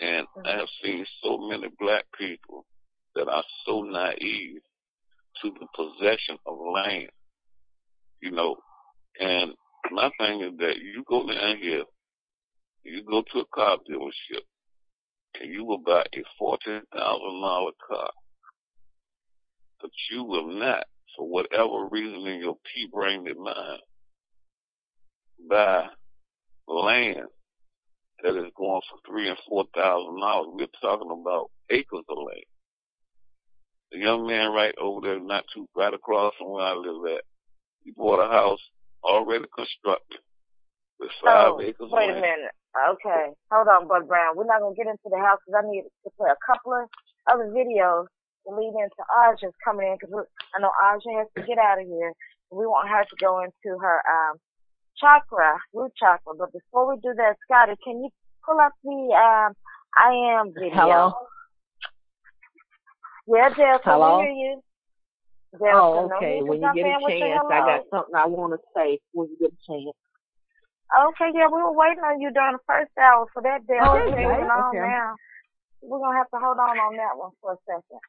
and mm-hmm. I have seen so many black people that are so naive to the possession of land, you know, and my thing is that you go down here, you go to a car dealership, and you will buy a fourteen thousand dollars car, but you will not, for whatever reason in your pea-brained mind, buy land that is going for three thousand dollars and four thousand dollars. We're talking about acres of land. The young man right over there, not too, right across from where I live at, he bought a house already constructed with five oh, acres. Wait a land. minute. Okay. Hold on, Bud Brown. We're not going to get into the house because I need to play a couple of other videos to lead into Aja's coming in because I know Aja has to get out of here. We want her to go into her um, chakra, root chakra. But before we do that, Scotty, can you pull up the um, I Am video? Hello? Yeah, Dale, can Hello? we hear you? There, oh, so okay. No when you get a chance, I got something I want to say when you get a chance. Okay, yeah, we were waiting on you during the first hour for that day. Oh, okay. Right? Okay. Now. We're going to have to hold on on that one for a second.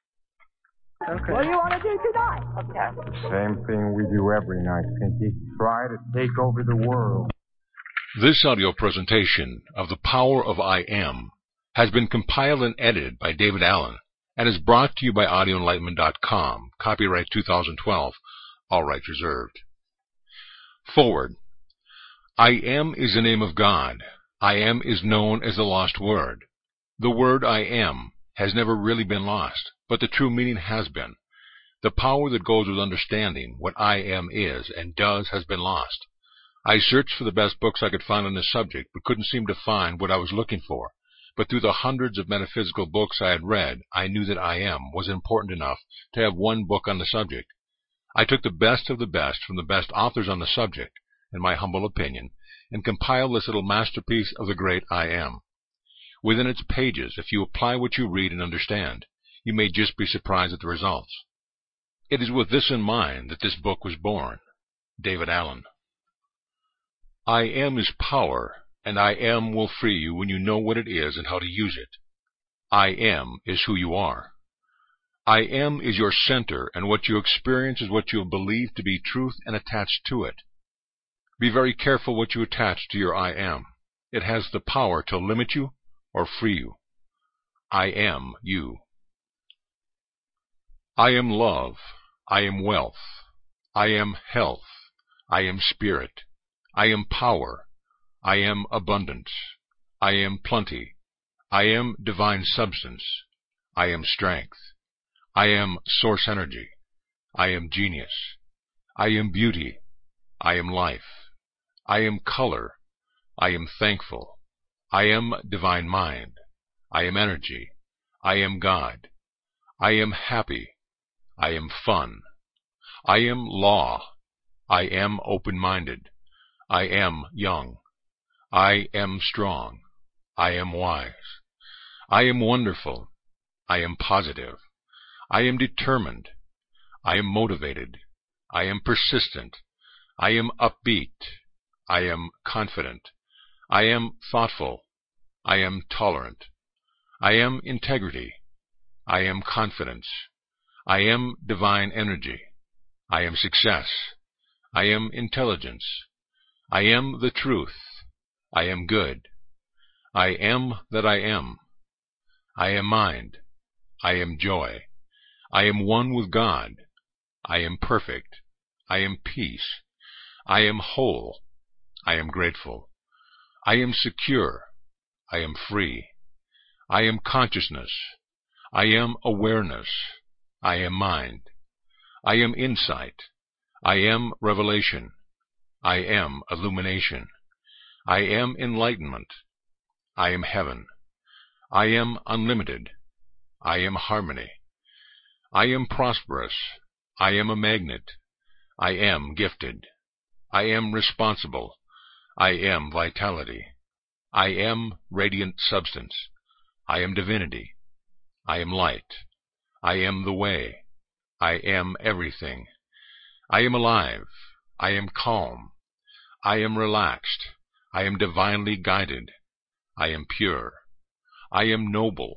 Okay. What do you want to do tonight? Okay. Same thing we do every night, Pinky. Try to take over the world. This audio presentation of The Power of I Am has been compiled and edited by David Allen, and is brought to you by audio enlightenment dot com, copyright two thousand twelve, all rights reserved. Forward. I am is the name of God. I am is known as the lost word. The word I am has never really been lost, but the true meaning has been. The power that goes with understanding what I am is and does has been lost. I searched for the best books I could find on this subject, but couldn't seem to find what I was looking for. But through the hundreds of metaphysical books I had read, I knew that I Am was important enough to have one book on the subject. I took the best of the best from the best authors on the subject, in my humble opinion, and compiled this little masterpiece of the great I Am. Within its pages, if you apply what you read and understand, you may just be surprised at the results. It is with this in mind that this book was born. David Allen. I Am is power. And I am will free you when you know what it is and how to use it. I am is who you are. I am is your center, and what you experience is what you have believed to be truth and attached to it. Be very careful what you attach to your I am. It has the power to limit you or free you. I am you. I am love. I am wealth. I am health. I am spirit. I am power. I am abundance. I am plenty. I am divine substance. I am strength. I am source energy. I am genius. I am beauty. I am life. I am color. I am thankful. I am divine mind. I am energy. I am God. I am happy. I am fun. I am law. I am open-minded. I am young. I am strong. I am wise. I am wonderful. I am positive. I am determined. I am motivated. I am persistent. I am upbeat. I am confident. I am thoughtful. I am tolerant. I am integrity. I am confidence. I am divine energy. I am success. I am intelligence. I am the truth. I am good. I am that I am. I am mind. I am joy. I am one with God. I am perfect. I am peace. I am whole. I am grateful. I am secure. I am free. I am consciousness. I am awareness. I am mind. I am insight. I am revelation. I am illumination. I am enlightenment. I am heaven. I am unlimited. I am harmony. I am prosperous. I am a magnet. I am gifted. I am responsible. I am vitality. I am radiant substance. I am divinity. I am light. I am the way. I am everything. I am alive. I am calm. I am relaxed. I am divinely guided. I am pure. I am noble.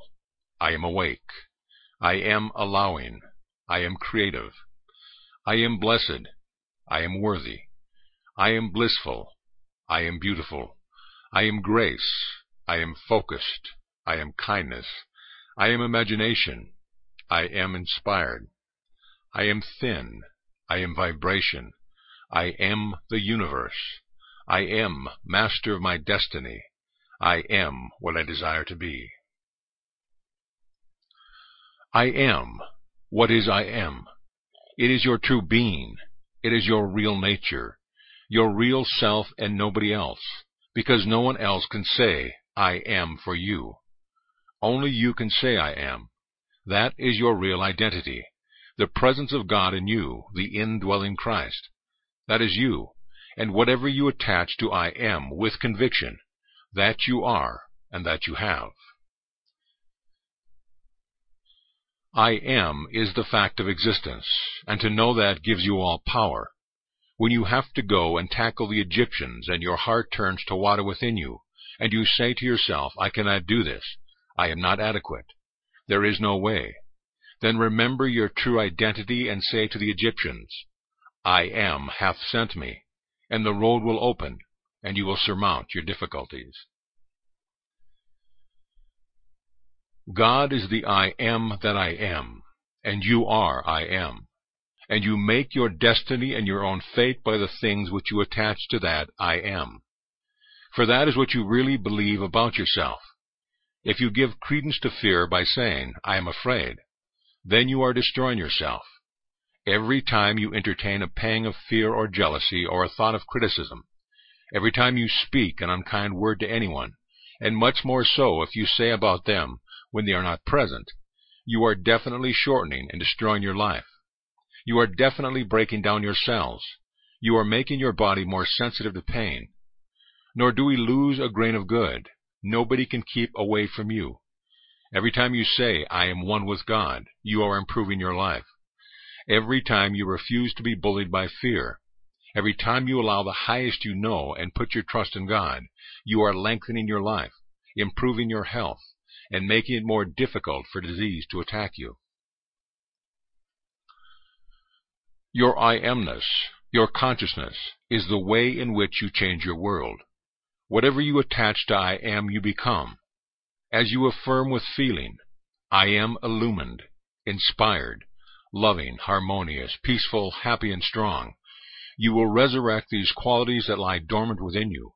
I am awake. I am allowing. I am creative. I am blessed. I am worthy. I am blissful. I am beautiful. I am grace. I am focused. I am kindness. I am imagination. I am inspired. I am thin. I am vibration. I am the universe. I am master of my destiny. I am what I desire to be. I am. What is I am? It is your true being. It is your real nature, your real self, and nobody else, because no one else can say, I am for you. Only you can say I am. That is your real identity, the presence of God in you, the indwelling Christ. That is you, and whatever you attach to I am with conviction, that you are and that you have. I am is the fact of existence, and to know that gives you all power. When you have to go and tackle the Egyptians, and your heart turns to water within you, and you say to yourself, I cannot do this, I am not adequate, there is no way, then remember your true identity and say to the Egyptians, I am hath sent me, and the road will open, and you will surmount your difficulties. God is the I am that I am, and you are I am, and you make your destiny and your own fate by the things which you attach to that I am. For that is what you really believe about yourself. If you give credence to fear by saying, I am afraid, then you are destroying yourself. Every time you entertain a pang of fear or jealousy or a thought of criticism, every time you speak an unkind word to anyone, and much more so if you say about them when they are not present, you are definitely shortening and destroying your life. You are definitely breaking down your cells. You are making your body more sensitive to pain. Nor do we lose a grain of good. Nobody can keep away from you. Every time you say, I am one with God, you are improving your life. Every time you refuse to be bullied by fear, every time you allow the highest you know and put your trust in God, you are lengthening your life, improving your health, and making it more difficult for disease to attack you. Your I amness, your consciousness, is the way in which you change your world. Whatever you attach to I am, you become. As you affirm with feeling, I am illumined, inspired, loving, harmonious, peaceful, happy, and strong, you will resurrect these qualities that lie dormant within you,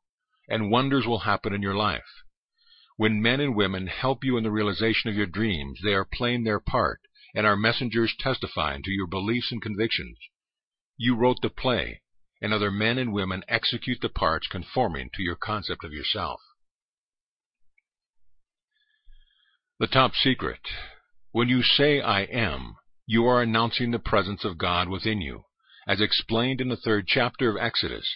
and wonders will happen in your life. When men and women help you in the realization of your dreams, they are playing their part and are messengers testifying to your beliefs and convictions. You wrote the play, and other men and women execute the parts conforming to your concept of yourself. The top secret. When you say I am, you are announcing the presence of God within you, as explained in the third chapter of Exodus.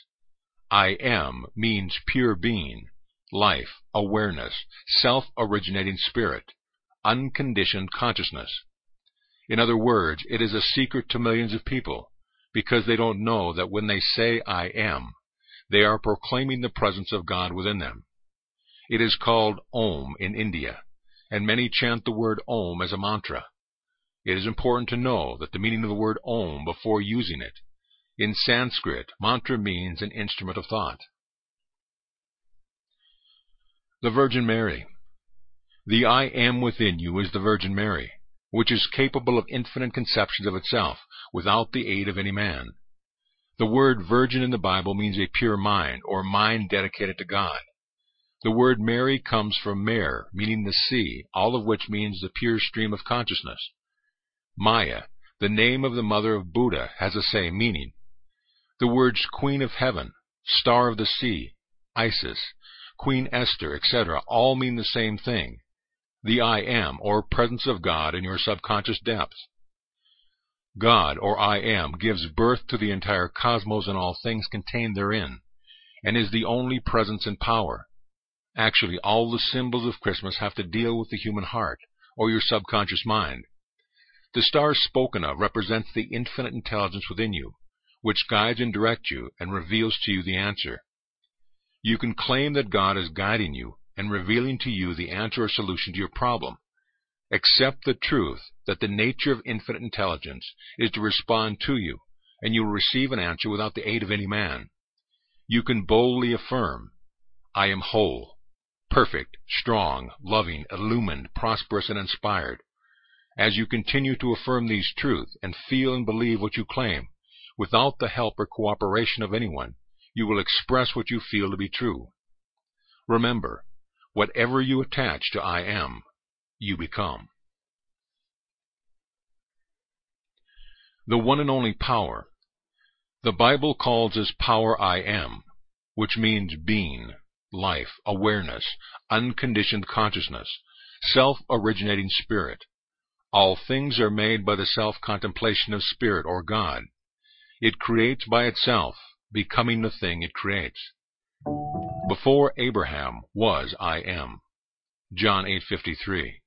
I am means pure being, life, awareness, self-originating spirit, unconditioned consciousness. In other words, it is a secret to millions of people, because they don't know that when they say I am, they are proclaiming the presence of God within them. It is called Om in India, and many chant the word Om as a mantra. It is important to know that the meaning of the word Om before using it. In Sanskrit, mantra means an instrument of thought. The Virgin Mary. The I am within you is the Virgin Mary, which is capable of infinite conceptions of itself, without the aid of any man. The word virgin in the Bible means a pure mind, or mind dedicated to God. The word Mary comes from mare, meaning the sea, all of which means the pure stream of consciousness. Maya, the name of the mother of Buddha, has the same meaning. The words Queen of Heaven, Star of the Sea, Isis, Queen Esther, et cetera, all mean the same thing: the I am, or presence of God in your subconscious depths. God, or I am, gives birth to the entire cosmos and all things contained therein, and is the only presence and power. Actually, all the symbols of Christmas have to deal with the human heart, or your subconscious mind. The star spoken of represents the infinite intelligence within you, which guides and directs you and reveals to you the answer. You can claim that God is guiding you and revealing to you the answer or solution to your problem. Accept the truth that the nature of infinite intelligence is to respond to you, and you will receive an answer without the aid of any man. You can boldly affirm, I am whole, perfect, strong, loving, illumined, prosperous, and inspired. As you continue to affirm these truths and feel and believe what you claim, without the help or cooperation of anyone, you will express what you feel to be true. Remember, whatever you attach to I am, you become. The one and only power. The Bible calls this power I am, which means being, life, awareness, unconditioned consciousness, self-originating spirit. All things are made by the self-contemplation of spirit or God. It creates by itself, becoming the thing it creates. Before Abraham was I am. John eight fifty-three.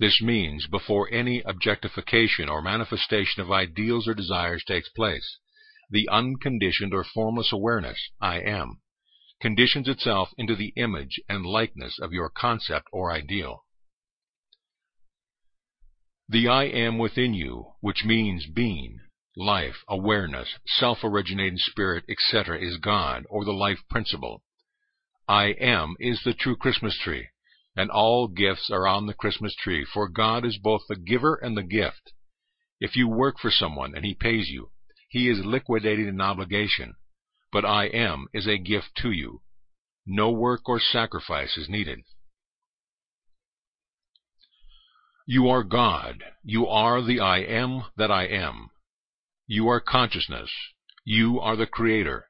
This means before any objectification or manifestation of ideals or desires takes place, the unconditioned or formless awareness, I am, conditions itself into the image and likeness of your concept or ideal. The I am within you, which means being, life, awareness, self-originating spirit, et cetera, is God, or the life principle. I am is the true Christmas tree, and all gifts are on the Christmas tree, for God is both the giver and the gift. If you work for someone and he pays you, he is liquidating an obligation, but I am is a gift to you. No work or sacrifice is needed. You are God. You are the I am that I am. You are consciousness. You are the Creator.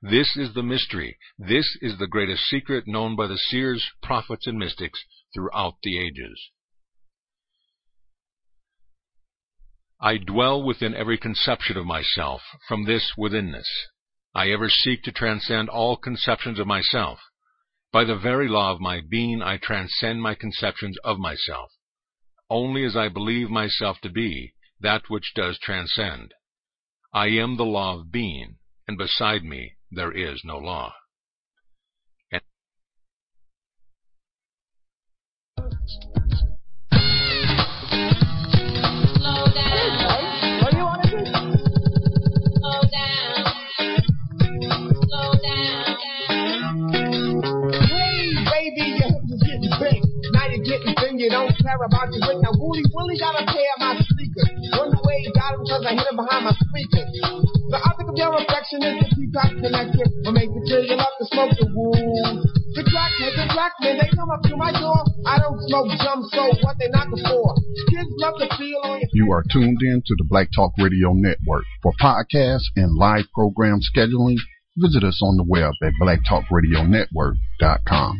This is the mystery. This is the greatest secret known by the seers, prophets, and mystics throughout the ages. I dwell within every conception of myself, from this withinness. I ever seek to transcend all conceptions of myself. By the very law of my being, I transcend my conceptions of myself. Only as I believe myself to be, that which does transcend. I am the law of being, and beside me there is no law. And Slow down. What do you want to do? Clarabond with now Woolly Willie got a pair of my sneakers. One way he got him because I hit him behind my speaker. The object of your affection is the peacock connected. But make the children love to smoke the wool. The black men, the black men, they come up to my door. I don't smoke jump, so what they knocking for? Kids love to feel on your. You are tuned in to the Black Talk Radio Network. For podcasts and live program scheduling, visit us on the web at black talk radio network dot com.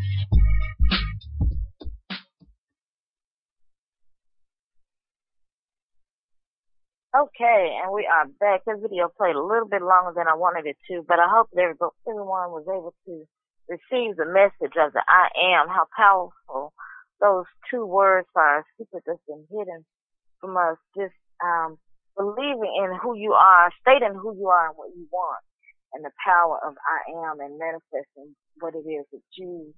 Okay, and we are back. This video played a little bit longer than I wanted it to, but I hope that everyone was able to receive the message of the I am, how powerful those two words are, a secret that's been hidden from us, just um, believing in who you are, stating who you are and what you want, and the power of I am and manifesting what it is that you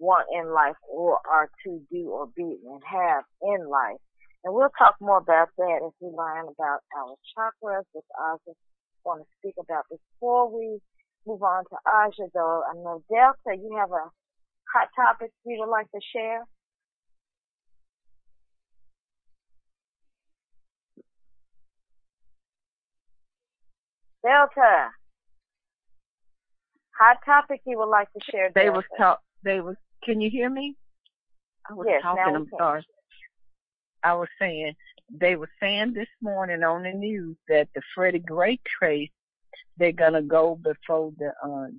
want in life or are to do or be and have in life. And we'll talk more about that as we learn about our chakras, which I just want to speak about before we move on to Aja, though. I know, Delta, you have a hot topic you would like to share? Delta, hot topic you would like to share, Delta. They was talk. They was. Can you hear me? I was yes, talking. I'm sorry. I was saying, they were saying this morning on the news that the Freddie Gray case, they're going to go before the, um,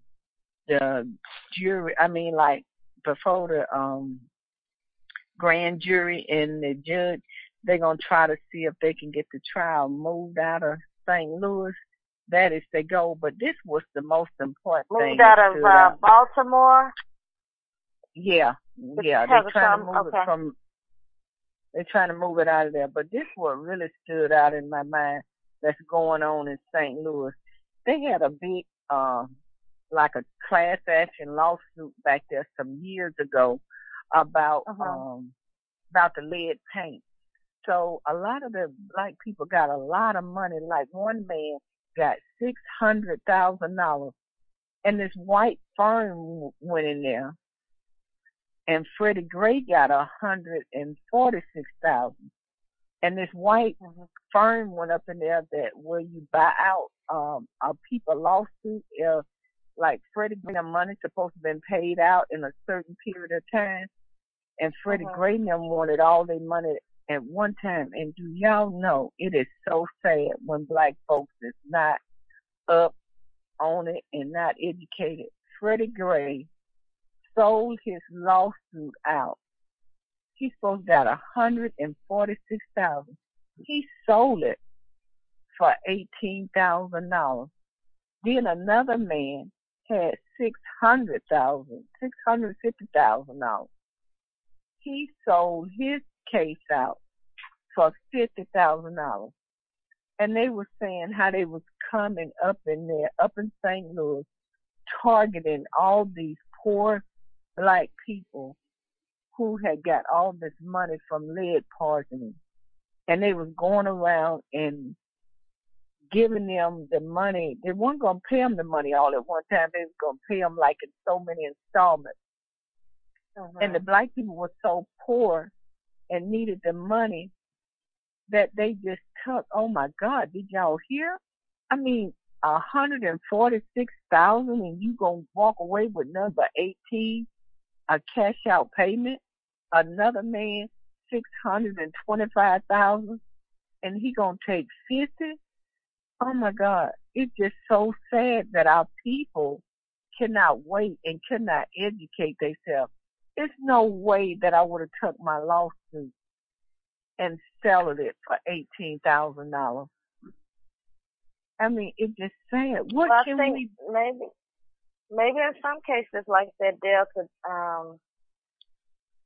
the jury, I mean, like, before the, um, grand jury and the judge, they're going to try to see if they can get the trial moved out of Saint Louis. That is the goal. But this was the most important moved thing. Moved out of, to, uh, Baltimore? Yeah. Yeah. They're trying to move okay. it from, They're trying to move it out of there. But this what really stood out in my mind that's going on in Saint Louis. They had a big, uh, like a class action lawsuit back there some years ago about, uh-huh. um, about the lead paint. So a lot of the black people got a lot of money. Like one man got six hundred thousand dollars and this white firm went in there. And Freddie Gray got a hundred and forty-six thousand, and this white mm-hmm. firm went up in there that where you buy out um, a people lawsuit if like Freddie Gray and money supposed to been paid out in a certain period of time, and Freddie mm-hmm. Gray and them wanted all their money at one time. And do y'all know it is so sad when black folks is not up on it and not educated. Freddie Gray sold his lawsuit out. He supposed to got a hundred and forty six thousand. He sold it for eighteen thousand dollars. Then another man had six hundred thousand, six hundred fifty thousand dollars. He sold his case out for fifty thousand dollars. And they were saying how they was coming up in there, up in Saint Louis, targeting all these poor black people who had got all this money from lead poisoning, and they was going around and giving them the money. They weren't going to pay them the money all at one time. They was going to pay them like in so many installments. Uh-huh. And the black people were so poor and needed the money that they just took. Oh my God, did y'all hear? I mean, a hundred and forty-six thousand, and you gonna walk away with number eighteen. A cash out payment, another man six hundred and twenty-five thousand, and he gonna take fifty. Oh my God, it's just so sad that our people cannot wait and cannot educate themselves. It's no way that I would have took my lawsuit and settled it for eighteen thousand dollars. I mean, it's just sad. What well, can I think we maybe? Maybe in some cases like that, Delta, um,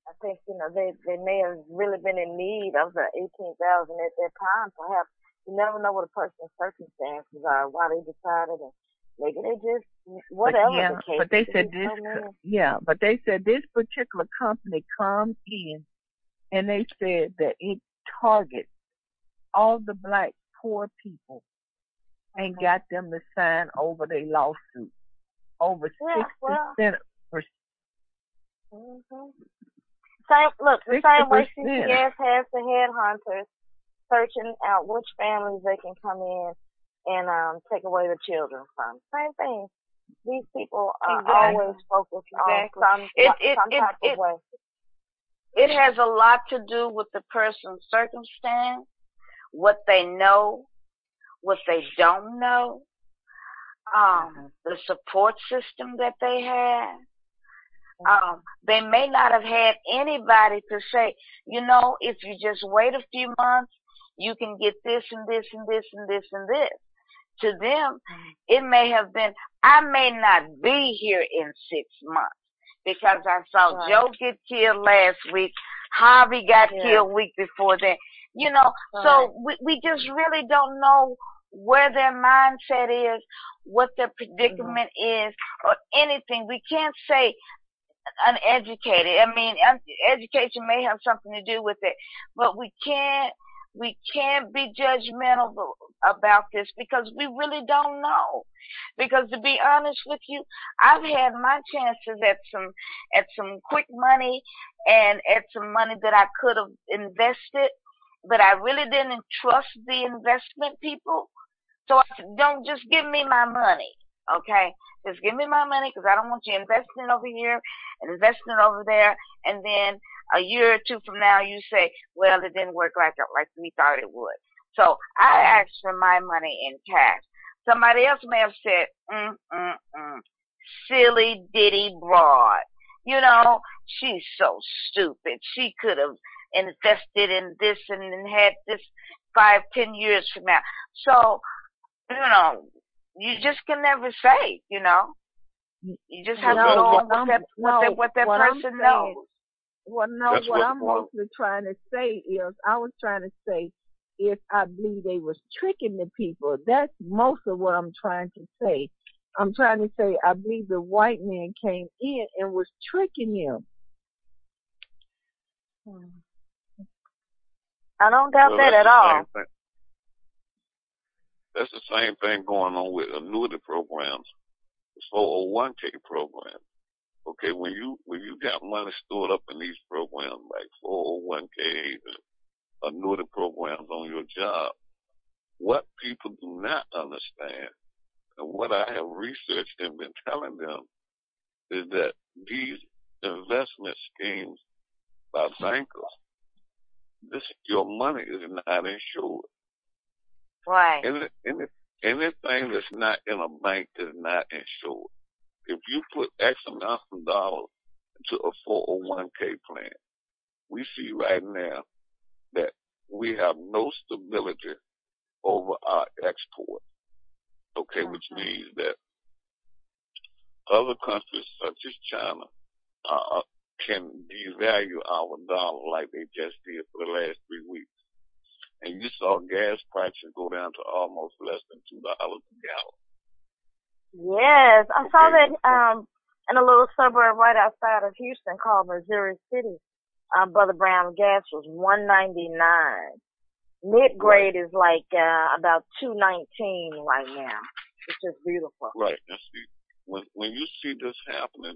I think, you know, they, they may have really been in need of the eighteen thousand at that time. Perhaps you never know what a person's circumstances are, why they decided, and maybe they just, whatever but yeah, the case. But they said this, so yeah, but they said this particular company comes in and they said that it targets all the black poor people and got them to sign over their lawsuit. Over six percent. Yeah, well, mm-hmm. Same, look, the same way C P S has the headhunters searching out which families they can come in and um, take away the children from. Same thing. These people are exactly. always focused exactly. on some, it, it, some type it, of it, way. It has a lot to do with the person's circumstance, what they know, what they don't know, um, the support system that they have. Um, they may not have had anybody to say, you know, if you just wait a few months, you can get this and this and this and this and this. To them, it may have been, I may not be here in six months because I saw right. Joe get killed last week. Harvey got yeah. killed week before that. You know, right. so we, we just really don't know where their mindset is, what their predicament mm-hmm. is, or anything. We can't say uneducated. I mean, un- education may have something to do with it, but we can't, we can't be judgmental about this because we really don't know. Because to be honest with you, I've had my chances at some, at some quick money and at some money that I could have invested, but I really didn't trust the investment people. So I said, don't just give me my money. Okay, just give me my money because I don't want you investing over here and investing over there. And then a year or two from now, you say, well, it didn't work like like we thought it would. So I asked for my money in cash. Somebody else may have said, mm, mm, mm, silly ditty broad. You know, she's so stupid. She could have invested in this and then had this five, ten years from now. So, you know, you just can never say, you know. You just have no, to know what, what that what, no, that, what that what person I'm saying, knows. Well, no, That's what, what I'm what. mostly trying to say is, I was trying to say, if I believe they was tricking the people, that's most of what I'm trying to say. I'm trying to say, I believe the white man came in and was tricking them. I don't doubt well, that at all. That's the same thing going on with annuity programs, four oh one k programs. Okay, when you when you got money stored up in these programs like four oh one k's and annuity programs on your job, what people do not understand, and what I have researched and been telling them, is that these investment schemes by bankers, this your money is not insured. Right. Any, any, anything that's not in a bank is not insured. If you put X amount of dollars into a four oh one k plan, we see right now that we have no stability over our export. Okay, mm-hmm. which means that other countries such as China uh, can devalue our dollar like they just did for the last three weeks. And you saw gas prices go down to almost less than two dollars a gallon. Yes, I okay. saw that um, in a little suburb right outside of Houston called Missouri City. Uh, Brother Brown, gas was one ninety-nine. Mid-grade right. is like uh, about two nineteen right now. It's just beautiful. Right. And see, when, when you see this happening,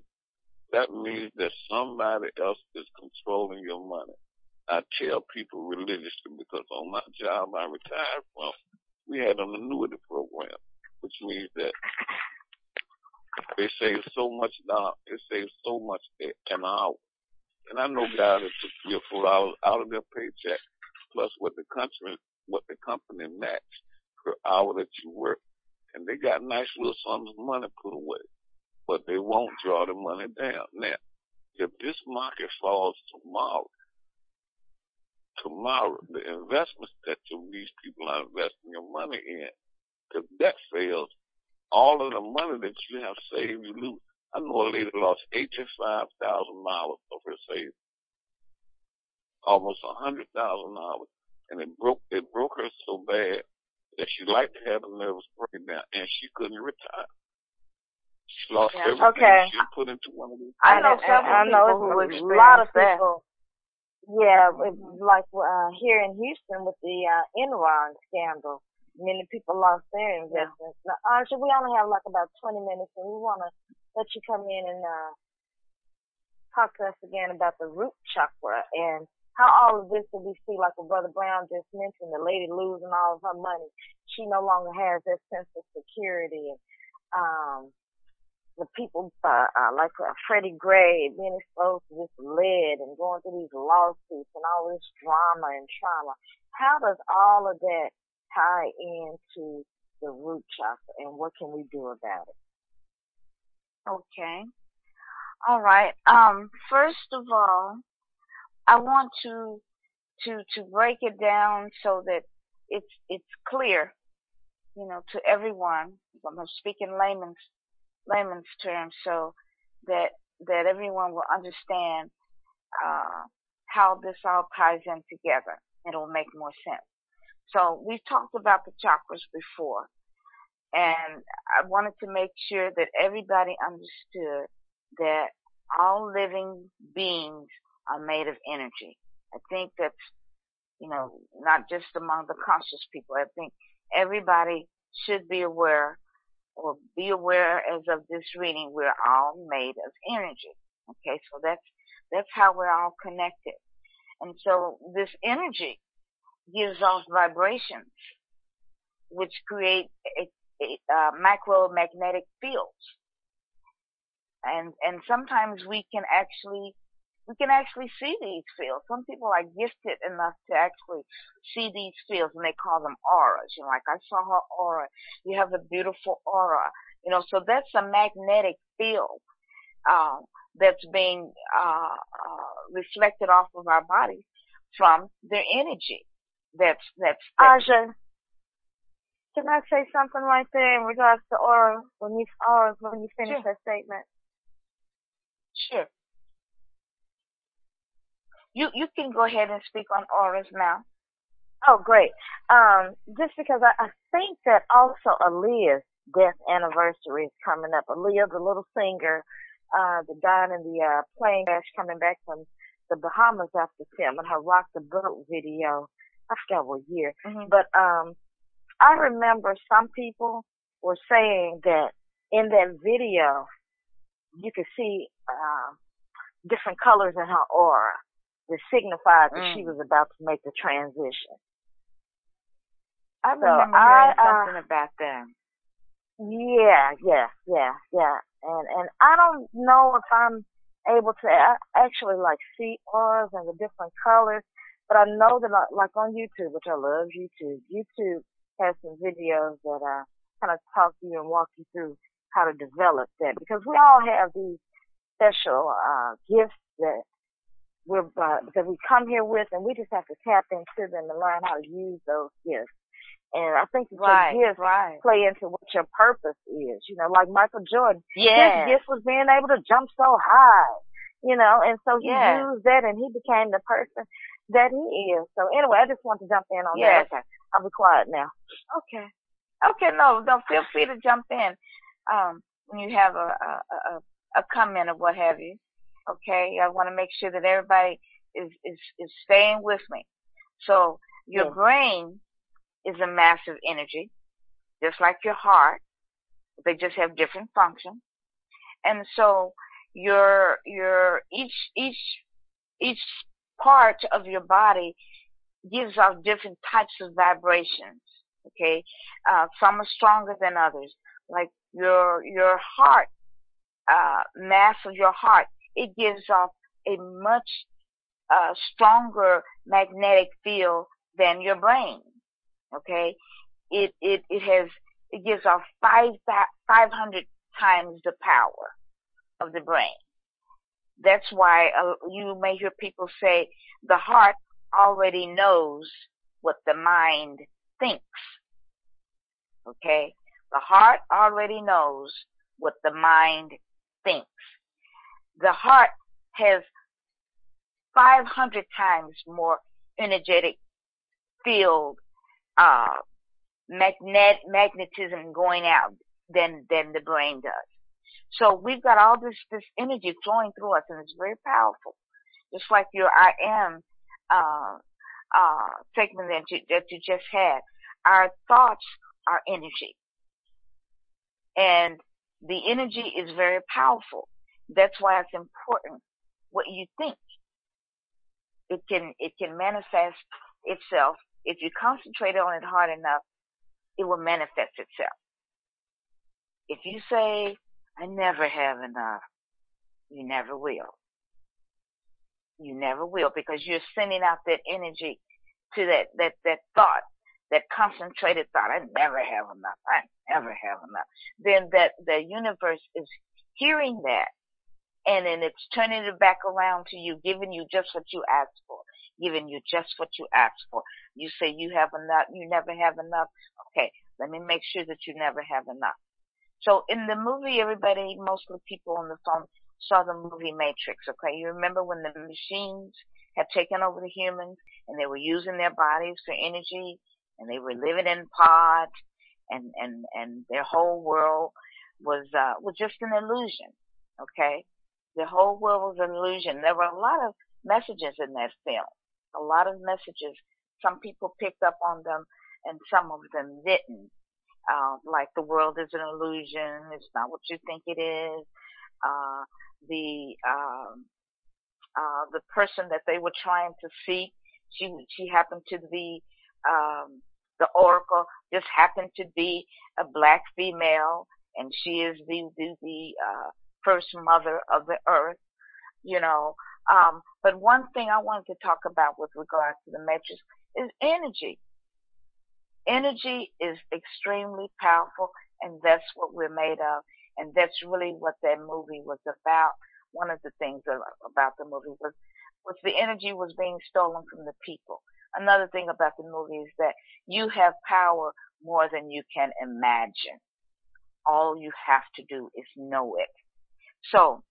that means that somebody else is controlling your money. I tell people religiously because on my job I retired from, we had an annuity program, which means that they save so much dollars, they save so much an hour. And I know guys that took three or four hours out of their paycheck, plus what the country, what the company matched per hour that you work. And they got nice little sums of money put away, but they won't draw the money down. Now, if this market falls tomorrow, Tomorrow, the investments that these people are investing your money in, if that fails, all of the money that you have saved, you lose. I know a lady lost eighty-five thousand dollars of her savings, almost one hundred thousand dollars, and it broke it broke her so bad that she likely had a nervous breakdown, and she couldn't retire. She lost yeah. everything okay. she put into one of these. I know several people, a lot of people. Yeah, like uh, here in Houston with the uh, Enron scandal, many people lost their investments. Yeah. Now, Anja, we only have like about twenty minutes, and we want to let you come in and uh, talk to us again about the root chakra and how all of this will be free, like what Brother Brown just mentioned, the lady losing all of her money. She no longer has that sense of security. And um, the people uh, uh, like uh, Freddie Gray being exposed to this lead and going through these lawsuits and all this drama and trauma. How does all of that tie into the root chakra, and what can we do about it? Okay. All right. Um, first of all, I want to to to break it down so that it's it's clear, you know, to everyone. I'm speaking layman's layman's terms, so that that everyone will understand uh, how this all ties in together. It'll make more sense. So we've talked about the chakras before, and I wanted to make sure that everybody understood that all living beings are made of energy. I think that's, you know, not just among the conscious people. I think everybody should be aware or be aware as of this reading, we're all made of energy. Okay, so that's, that's how we're all connected. And so this energy gives off vibrations, which create a, a, uh, micromagnetic fields, and and sometimes we can actually we can actually see these fields. Some people are gifted enough to actually see these fields, and they call them auras. You know, like I saw her aura. You have a beautiful aura. You know, so that's a magnetic field uh, that's being uh, uh, reflected off of our bodies from their energy. That's, that's, that's. Aja, can I say something right there in regards to aura when you, auras when you finish sure. that statement? Sure. You, you can go ahead and speak on auras now. Oh, great. Um, just because I, I think that also Aaliyah's death anniversary is coming up. Aaliyah, the little singer, uh, the guy in the, uh, plane crash coming back from the Bahamas after filming her Rock the Boat video. I forgot what year, mm-hmm. but um, I remember some people were saying that in that video, you could see uh, different colors in her aura that signified mm. that she was about to make the transition. I so remember I, hearing something uh, about that. Yeah, yeah, yeah, yeah. And and I don't know if I'm able to actually like see auras and the different colors. But I know that, like on YouTube, which I love YouTube, YouTube has some videos that uh, kind of talk to you and walk you through how to develop that. Because we all have these special uh, gifts that, we're, uh, that we come here with, and we just have to tap into them and learn how to use those gifts. And I think that right, your gifts right. play into what your purpose is. You know, like Michael Jordan, yes. his gift was being able to jump so high, you know, and so he yes. used that and he became the person that he is. So anyway, I just want to jump in on yes. that. Okay. I'll be quiet now. Okay. Okay, no, no, feel free to jump in um, when you have a, a, a comment or what have you. Okay, I want to make sure that everybody is, is, is staying with me. So your yes. brain is a mass of energy, just like your heart. They just have different functions. And so your, your, each, each, each part of your body gives off different types of vibrations, okay? Uh, some are stronger than others. Like your your heart, uh, mass of your heart, it gives off a much uh, stronger magnetic field than your brain, okay? It it it has it gives off five five hundred times the power of the brain. That's why uh, you may hear people say the heart already knows what the mind thinks. Okay? The heart already knows what the mind thinks. The heart has five hundred times more energetic field, uh, magnet, magnetism going out than, than the brain does. So we've got all this, this energy flowing through us, and it's very powerful. Just like your I am uh, uh, segment that you, that you just had. Our thoughts are energy. And the energy is very powerful. That's why it's important what you think. It can, it can manifest itself. If you concentrate on it hard enough, it will manifest itself. If you say, I never have enough, you never will. You never will, because you're sending out that energy to that, that, that thought, that concentrated thought. I never have enough. I never have enough. Then that, the universe is hearing that, and then it's turning it back around to you, giving you just what you asked for, giving you just what you asked for. You say you have enough, you never have enough. Okay, let me make sure that you never have enough. So in the movie, everybody, mostly people on the phone, saw the movie Matrix, okay? You remember when the machines had taken over the humans and they were using their bodies for energy and they were living in pods, and, and, and their whole world was, uh, was just an illusion, okay? The whole world was an illusion. There were a lot of messages in that film, a lot of messages. Some people picked up on them and some of them didn't. Uh, like the world is an illusion. It's not what you think it is. Uh, the, um, uh, the person that they were trying to seek, she, she happened to be, um, the oracle just happened to be a black female, and she is the, the, the, uh, first mother of the earth, you know. Um, but one thing I wanted to talk about with regard to the Matrix is energy. Energy is extremely powerful, and that's what we're made of. And that's really what that movie was about. One of the things about the movie was, was the energy was being stolen from the people. Another thing about the movie is that you have power more than you can imagine. All you have to do is know it. So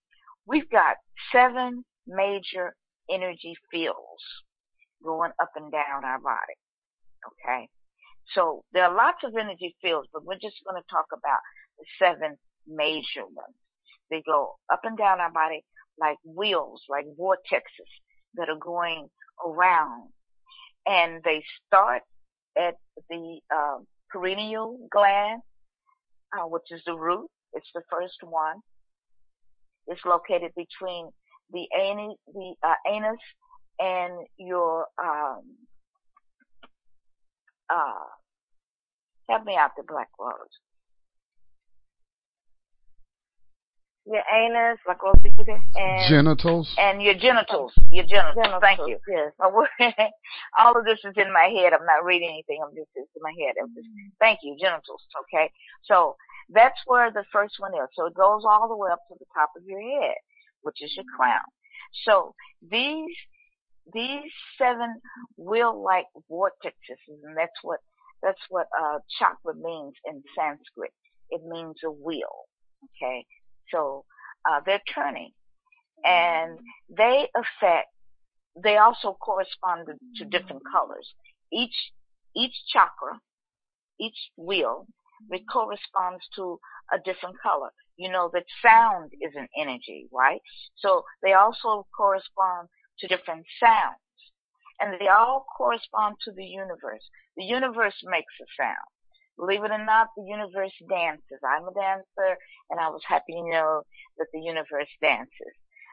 we've got seven major energy fields going up and down our body. Okay. So there are lots of energy fields, but we're just going to talk about the seven major ones. They go up and down our body like wheels, like vortexes that are going around, and they start at the uh, perineal gland, uh, which is the root. It's the first one. It's located between the anus, the uh, anus, and your um, uh, help me out, the black rose. Your anus, like what you say, and genitals, and your genitals, your genitals. genitals thank you. Yes. All of this is in my head. I'm not reading anything. I'm just it's in my head. I'm just, thank you, genitals. Okay, so that's where the first one is. So it goes all the way up to the top of your head, which is your crown. So these these seven wheel-like vortexes, and that's what that's what uh, chakra means in Sanskrit. It means a wheel. Okay. So, uh, they're turning, and they affect, they also correspond to different colors. Each, each chakra, each wheel, it corresponds to a different color. You know that sound is an energy, right? So they also correspond to different sounds, and they all correspond to the universe. The universe makes a sound. Believe it or not, the universe dances. I'm a dancer, and I was happy to know that the universe dances.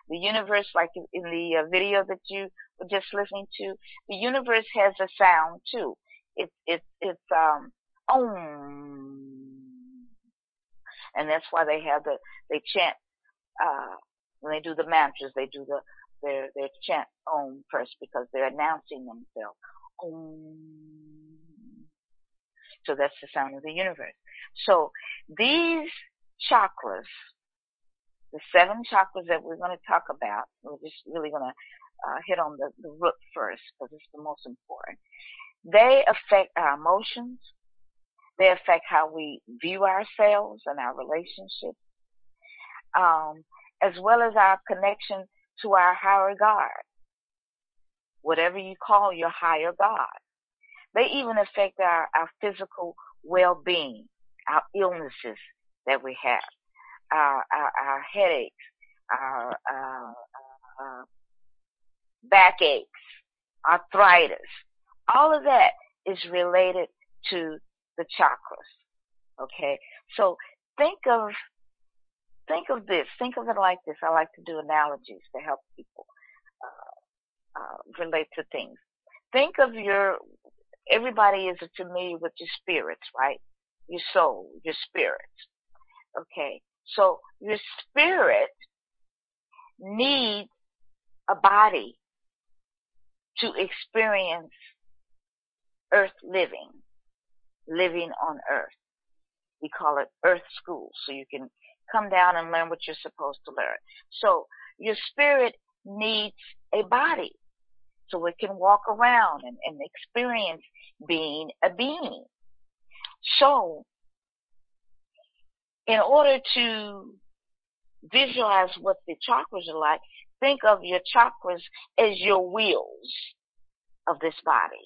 The universe, like in the video that you were just listening to, the universe has a sound too. It's it's it's um om, and that's why they have the they chant uh when they do the mantras. They do the their their chant om first because they're announcing themselves. Om. So that's the sound of the universe. So these chakras, the seven chakras that we're going to talk about, we're just really going to uh, hit on the, the root first because it's the most important. They affect our emotions. They affect how we view ourselves and our relationships, um, as well as our connection to our higher God, whatever you call your higher God. They even affect our, our physical well-being, our illnesses that we have, our, our, our headaches, our uh, uh, backaches, arthritis. All of that is related to the chakras, okay? So think of Think of this. Think of it like this. I like to do analogies to help people uh, uh, relate to things. Think of your, everybody is familiar with your spirits, right? Your soul, your spirit. Okay. So your spirit needs a body to experience earth living, living on earth. We call it earth school. So you can come down and learn what you're supposed to learn. So your spirit needs a body so it can walk around and, and experience being a being. So in order to visualize what the chakras are like, think of your chakras as your wheels of this body.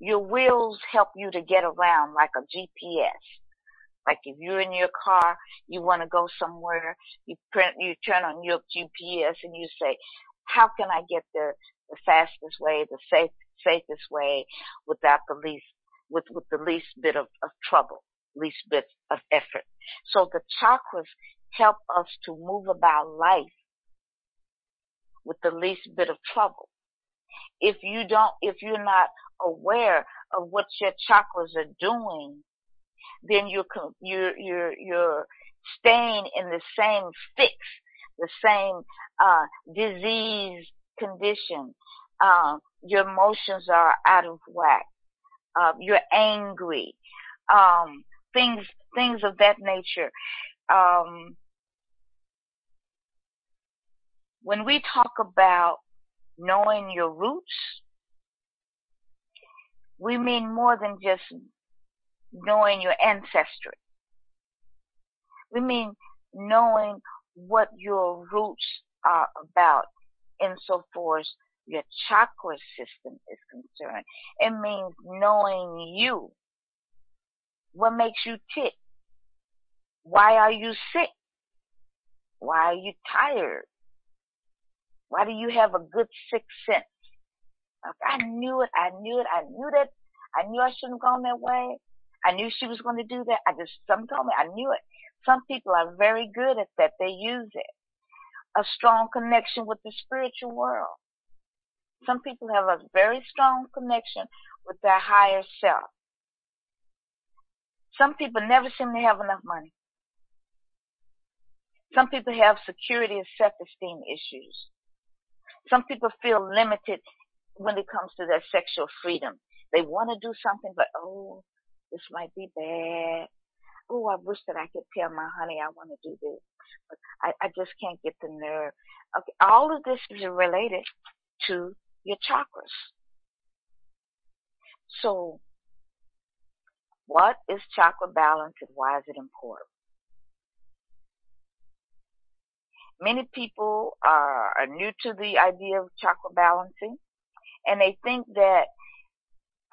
Your wheels help you to get around like a G P S. Like if you're in your car, you want to go somewhere, you print, you turn on your G P S and you say, how can I get there the fastest way, the safe, safest way without the least, with, with the least bit of, of trouble, least bit of effort. So the chakras help us to move about life with the least bit of trouble. If you don't, if you're not aware of what your chakras are doing, then you're, you're, you're, you're staying in the same fix, the same, uh, disease condition. Um, your emotions are out of whack. Uh, you're angry. Um, things, things of that nature. Um, when we talk about knowing your roots, we mean more than just knowing your ancestry. We mean knowing what your roots are about insofar as your chakra system is concerned. It means knowing you. What makes you tick? Why are you sick? Why are you tired? Why do you have a good sixth sense? I knew it, I knew it, I knew that. I knew I shouldn't have gone that way. I knew she was going to do that. I just, some told me, I knew it. Some people are very good at that. They use it. A strong connection with the spiritual world. Some people have a very strong connection with their higher self. Some people never seem to have enough money. Some people have security and self-esteem issues. Some people feel limited when it comes to their sexual freedom. They want to do something, but oh, this might be bad. Oh, I wish that I could tell my honey I want to do this, but I, I just can't get the nerve. Okay, all of this is related to your chakras. So, what is chakra balance and why is it important? Many people are, are new to the idea of chakra balancing, and they think that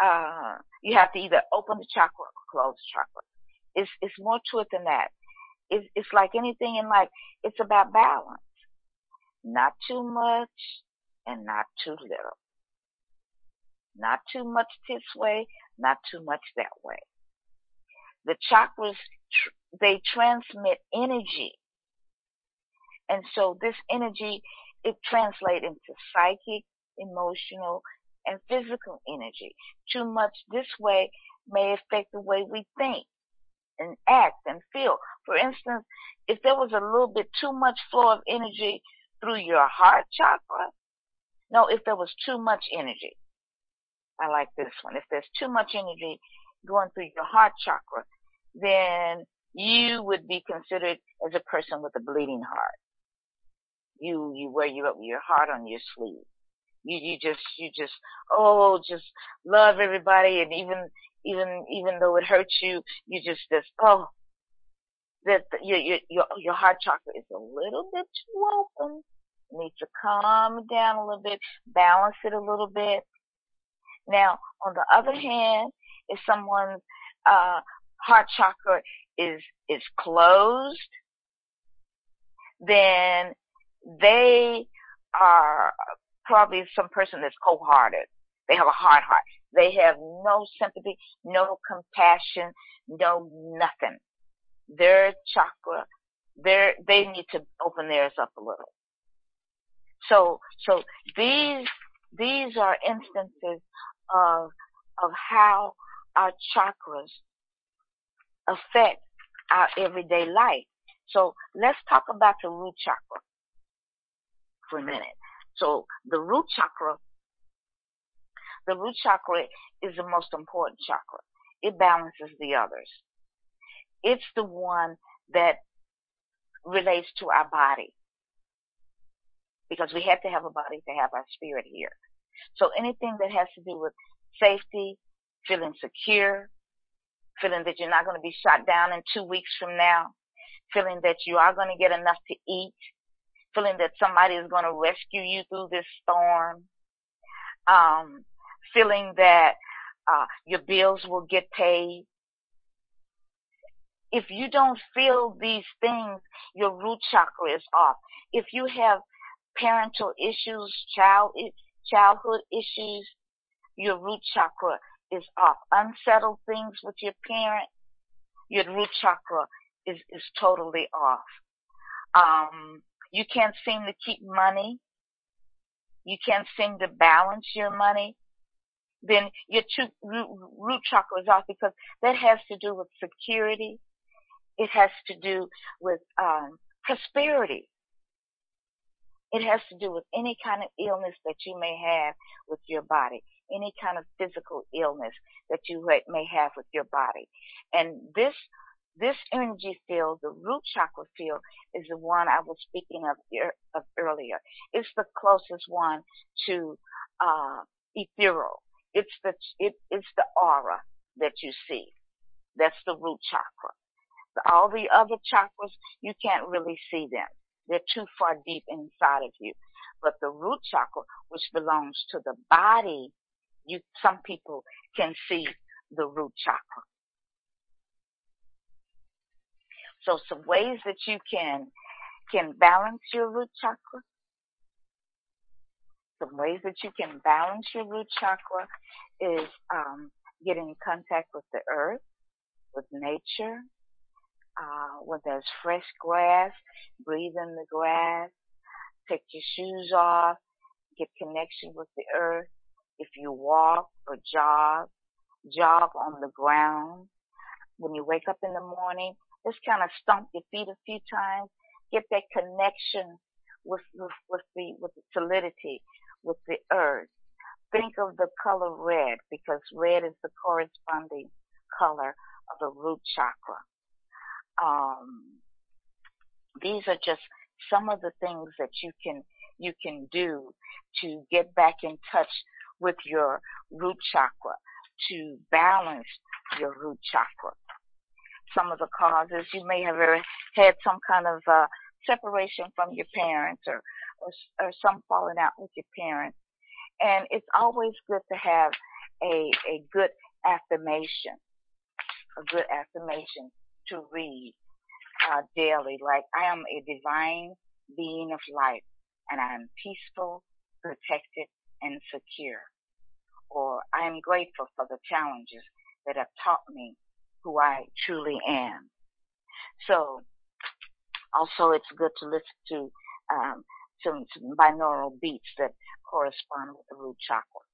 uh you have to either open the chakra or close the chakra. It's, it's more to it than that. It's, it's like anything in life. It's about balance. Not too much and not too little. Not too much this way, not too much that way. The chakras, tr- they transmit energy. And so this energy, it translates into psychic, emotional, and physical energy. Too much this way may affect the way we think and act and feel. For instance, if there was a little bit too much flow of energy through your heart chakra, no, if there was too much energy, I like this one. If there's too much energy going through your heart chakra, then you would be considered as a person with a bleeding heart. You, you wear your, your heart on your sleeve. You, you just, you just, oh, just love everybody, and even, even, even though it hurts you, you just, just, oh, that your, your, your, your heart chakra is a little bit too open. It needs to calm down a little bit, balance it a little bit. Now, on the other hand, if someone's uh, heart chakra is is closed, then they are probably some person that's cold-hearted. They have a hard heart. They have no sympathy, no compassion, no nothing. Their chakra They're, they need to open theirs up a little. So, so these, these are instances of, of how our chakras affect our everyday life. So let's talk about the root chakra for a minute. So the root chakra, the root chakra is the most important chakra. It balances the others. It's the one that relates to our body, because we have to have a body to have our spirit here. So anything that has to do with safety, feeling secure, feeling that you're not going to be shot down in two weeks from now, feeling that you are going to get enough to eat, feeling that somebody is going to rescue you through this storm, um, feeling that uh, your bills will get paid. If you don't feel these things, your root chakra is off. If you have parental issues, child childhood issues, your root chakra is off. Unsettled things with your parent, your root chakra is, is totally off. Um, you can't seem to keep money. You can't seem to balance your money. Then your two, root, root chakra is off, because that has to do with security. It has to do with um, prosperity. It has to do with any kind of illness that you may have with your body, any kind of physical illness that you may have with your body. And this this energy field, the root chakra field, is the one I was speaking of, of earlier. It's the closest one to uh, ethereal. It's the it, it's the aura that you see. That's the root chakra. All the other chakras, you can't really see them. They're too far deep inside of you. But the root chakra, which belongs to the body, you, some people can see the root chakra. So some ways that you can, can balance your root chakra. Some ways that you can balance your root chakra is, um, get in contact with the earth, with nature. Uh, when there's fresh grass, breathe in the grass, take your shoes off, get connection with the earth. If you walk or jog, jog on the ground. When you wake up in the morning, just kind of stomp your feet a few times. Get that connection with, with, with the, with the solidity, with the earth. Think of the color red, because red is the corresponding color of the root chakra. Um, these are just some of the things that you can, you can do to get back in touch with your root chakra, to balance your root chakra. Some of the causes, you may have had some kind of, uh, separation from your parents, or, or, or some falling out with your parents. And it's always good to have a, a good affirmation, a good affirmation to read uh, daily, like, I am a divine being of light, and I am peaceful, protected, and secure. Or, I am grateful for the challenges that have taught me who I truly am. So, also, it's good to listen to um, some, some binaural beats that correspond with the root chakra.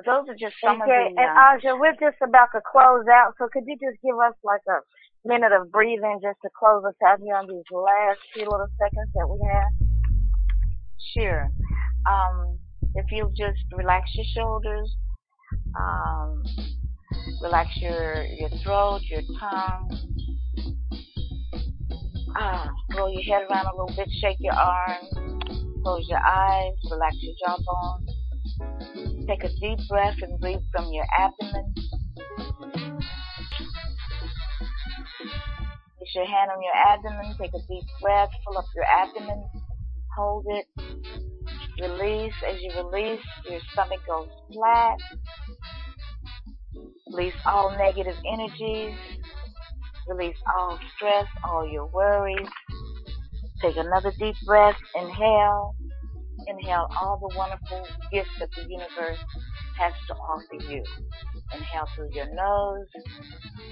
But those are just some okay. of the... Okay, and Aja, um, we're just about to close out, so could you just give us like a minute of breathing just to close us out here on these last few little seconds that we have? Sure. Um, if you'll just relax your shoulders, um, relax your, your throat, your tongue. Ah, roll your head around a little bit, shake your arms, close your eyes, relax your jawbone. Take a deep breath and breathe from your abdomen. Place your hand on your abdomen. Take a deep breath. Pull up your abdomen. Hold it. Release. As you release, your stomach goes flat. Release all negative energies. Release all stress, all your worries. Take another deep breath. Inhale. Inhale all the wonderful gifts that the universe has to offer you. Inhale through your nose,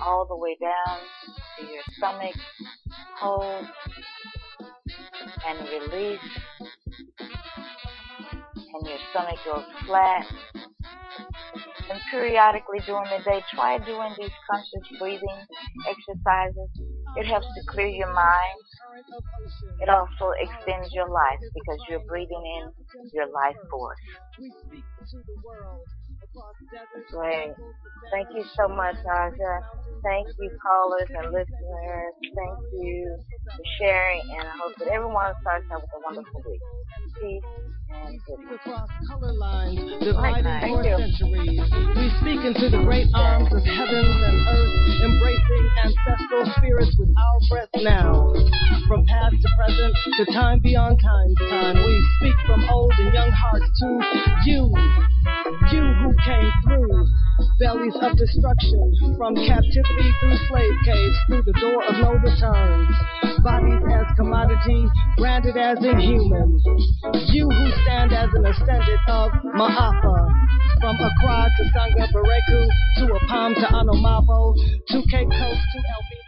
all the way down to your stomach. Hold, and release, and your stomach goes flat. And periodically during the day, try doing these conscious breathing exercises. It helps to clear your mind. It also extends your life because you're breathing in your life force. Great. Thank you so much, Aja. Thank you, callers and listeners. Thank you for sharing, and I hope that everyone starts out with a wonderful week. Peace and goodness. Right, thank you. We speak into the great arms of heaven and earth, embracing ancestral spirits with our breath now. From past to present to time beyond time's time, we speak from old and young hearts to you, you who came through bellies of destruction, from captivity through slave caves, through the door of no return. Bodies as commodity, branded as inhuman. You who stand as an ascendant of Ma'afa, from Accra to Sanga Bereku, to Apam to Anomabo, to Cape Coast to El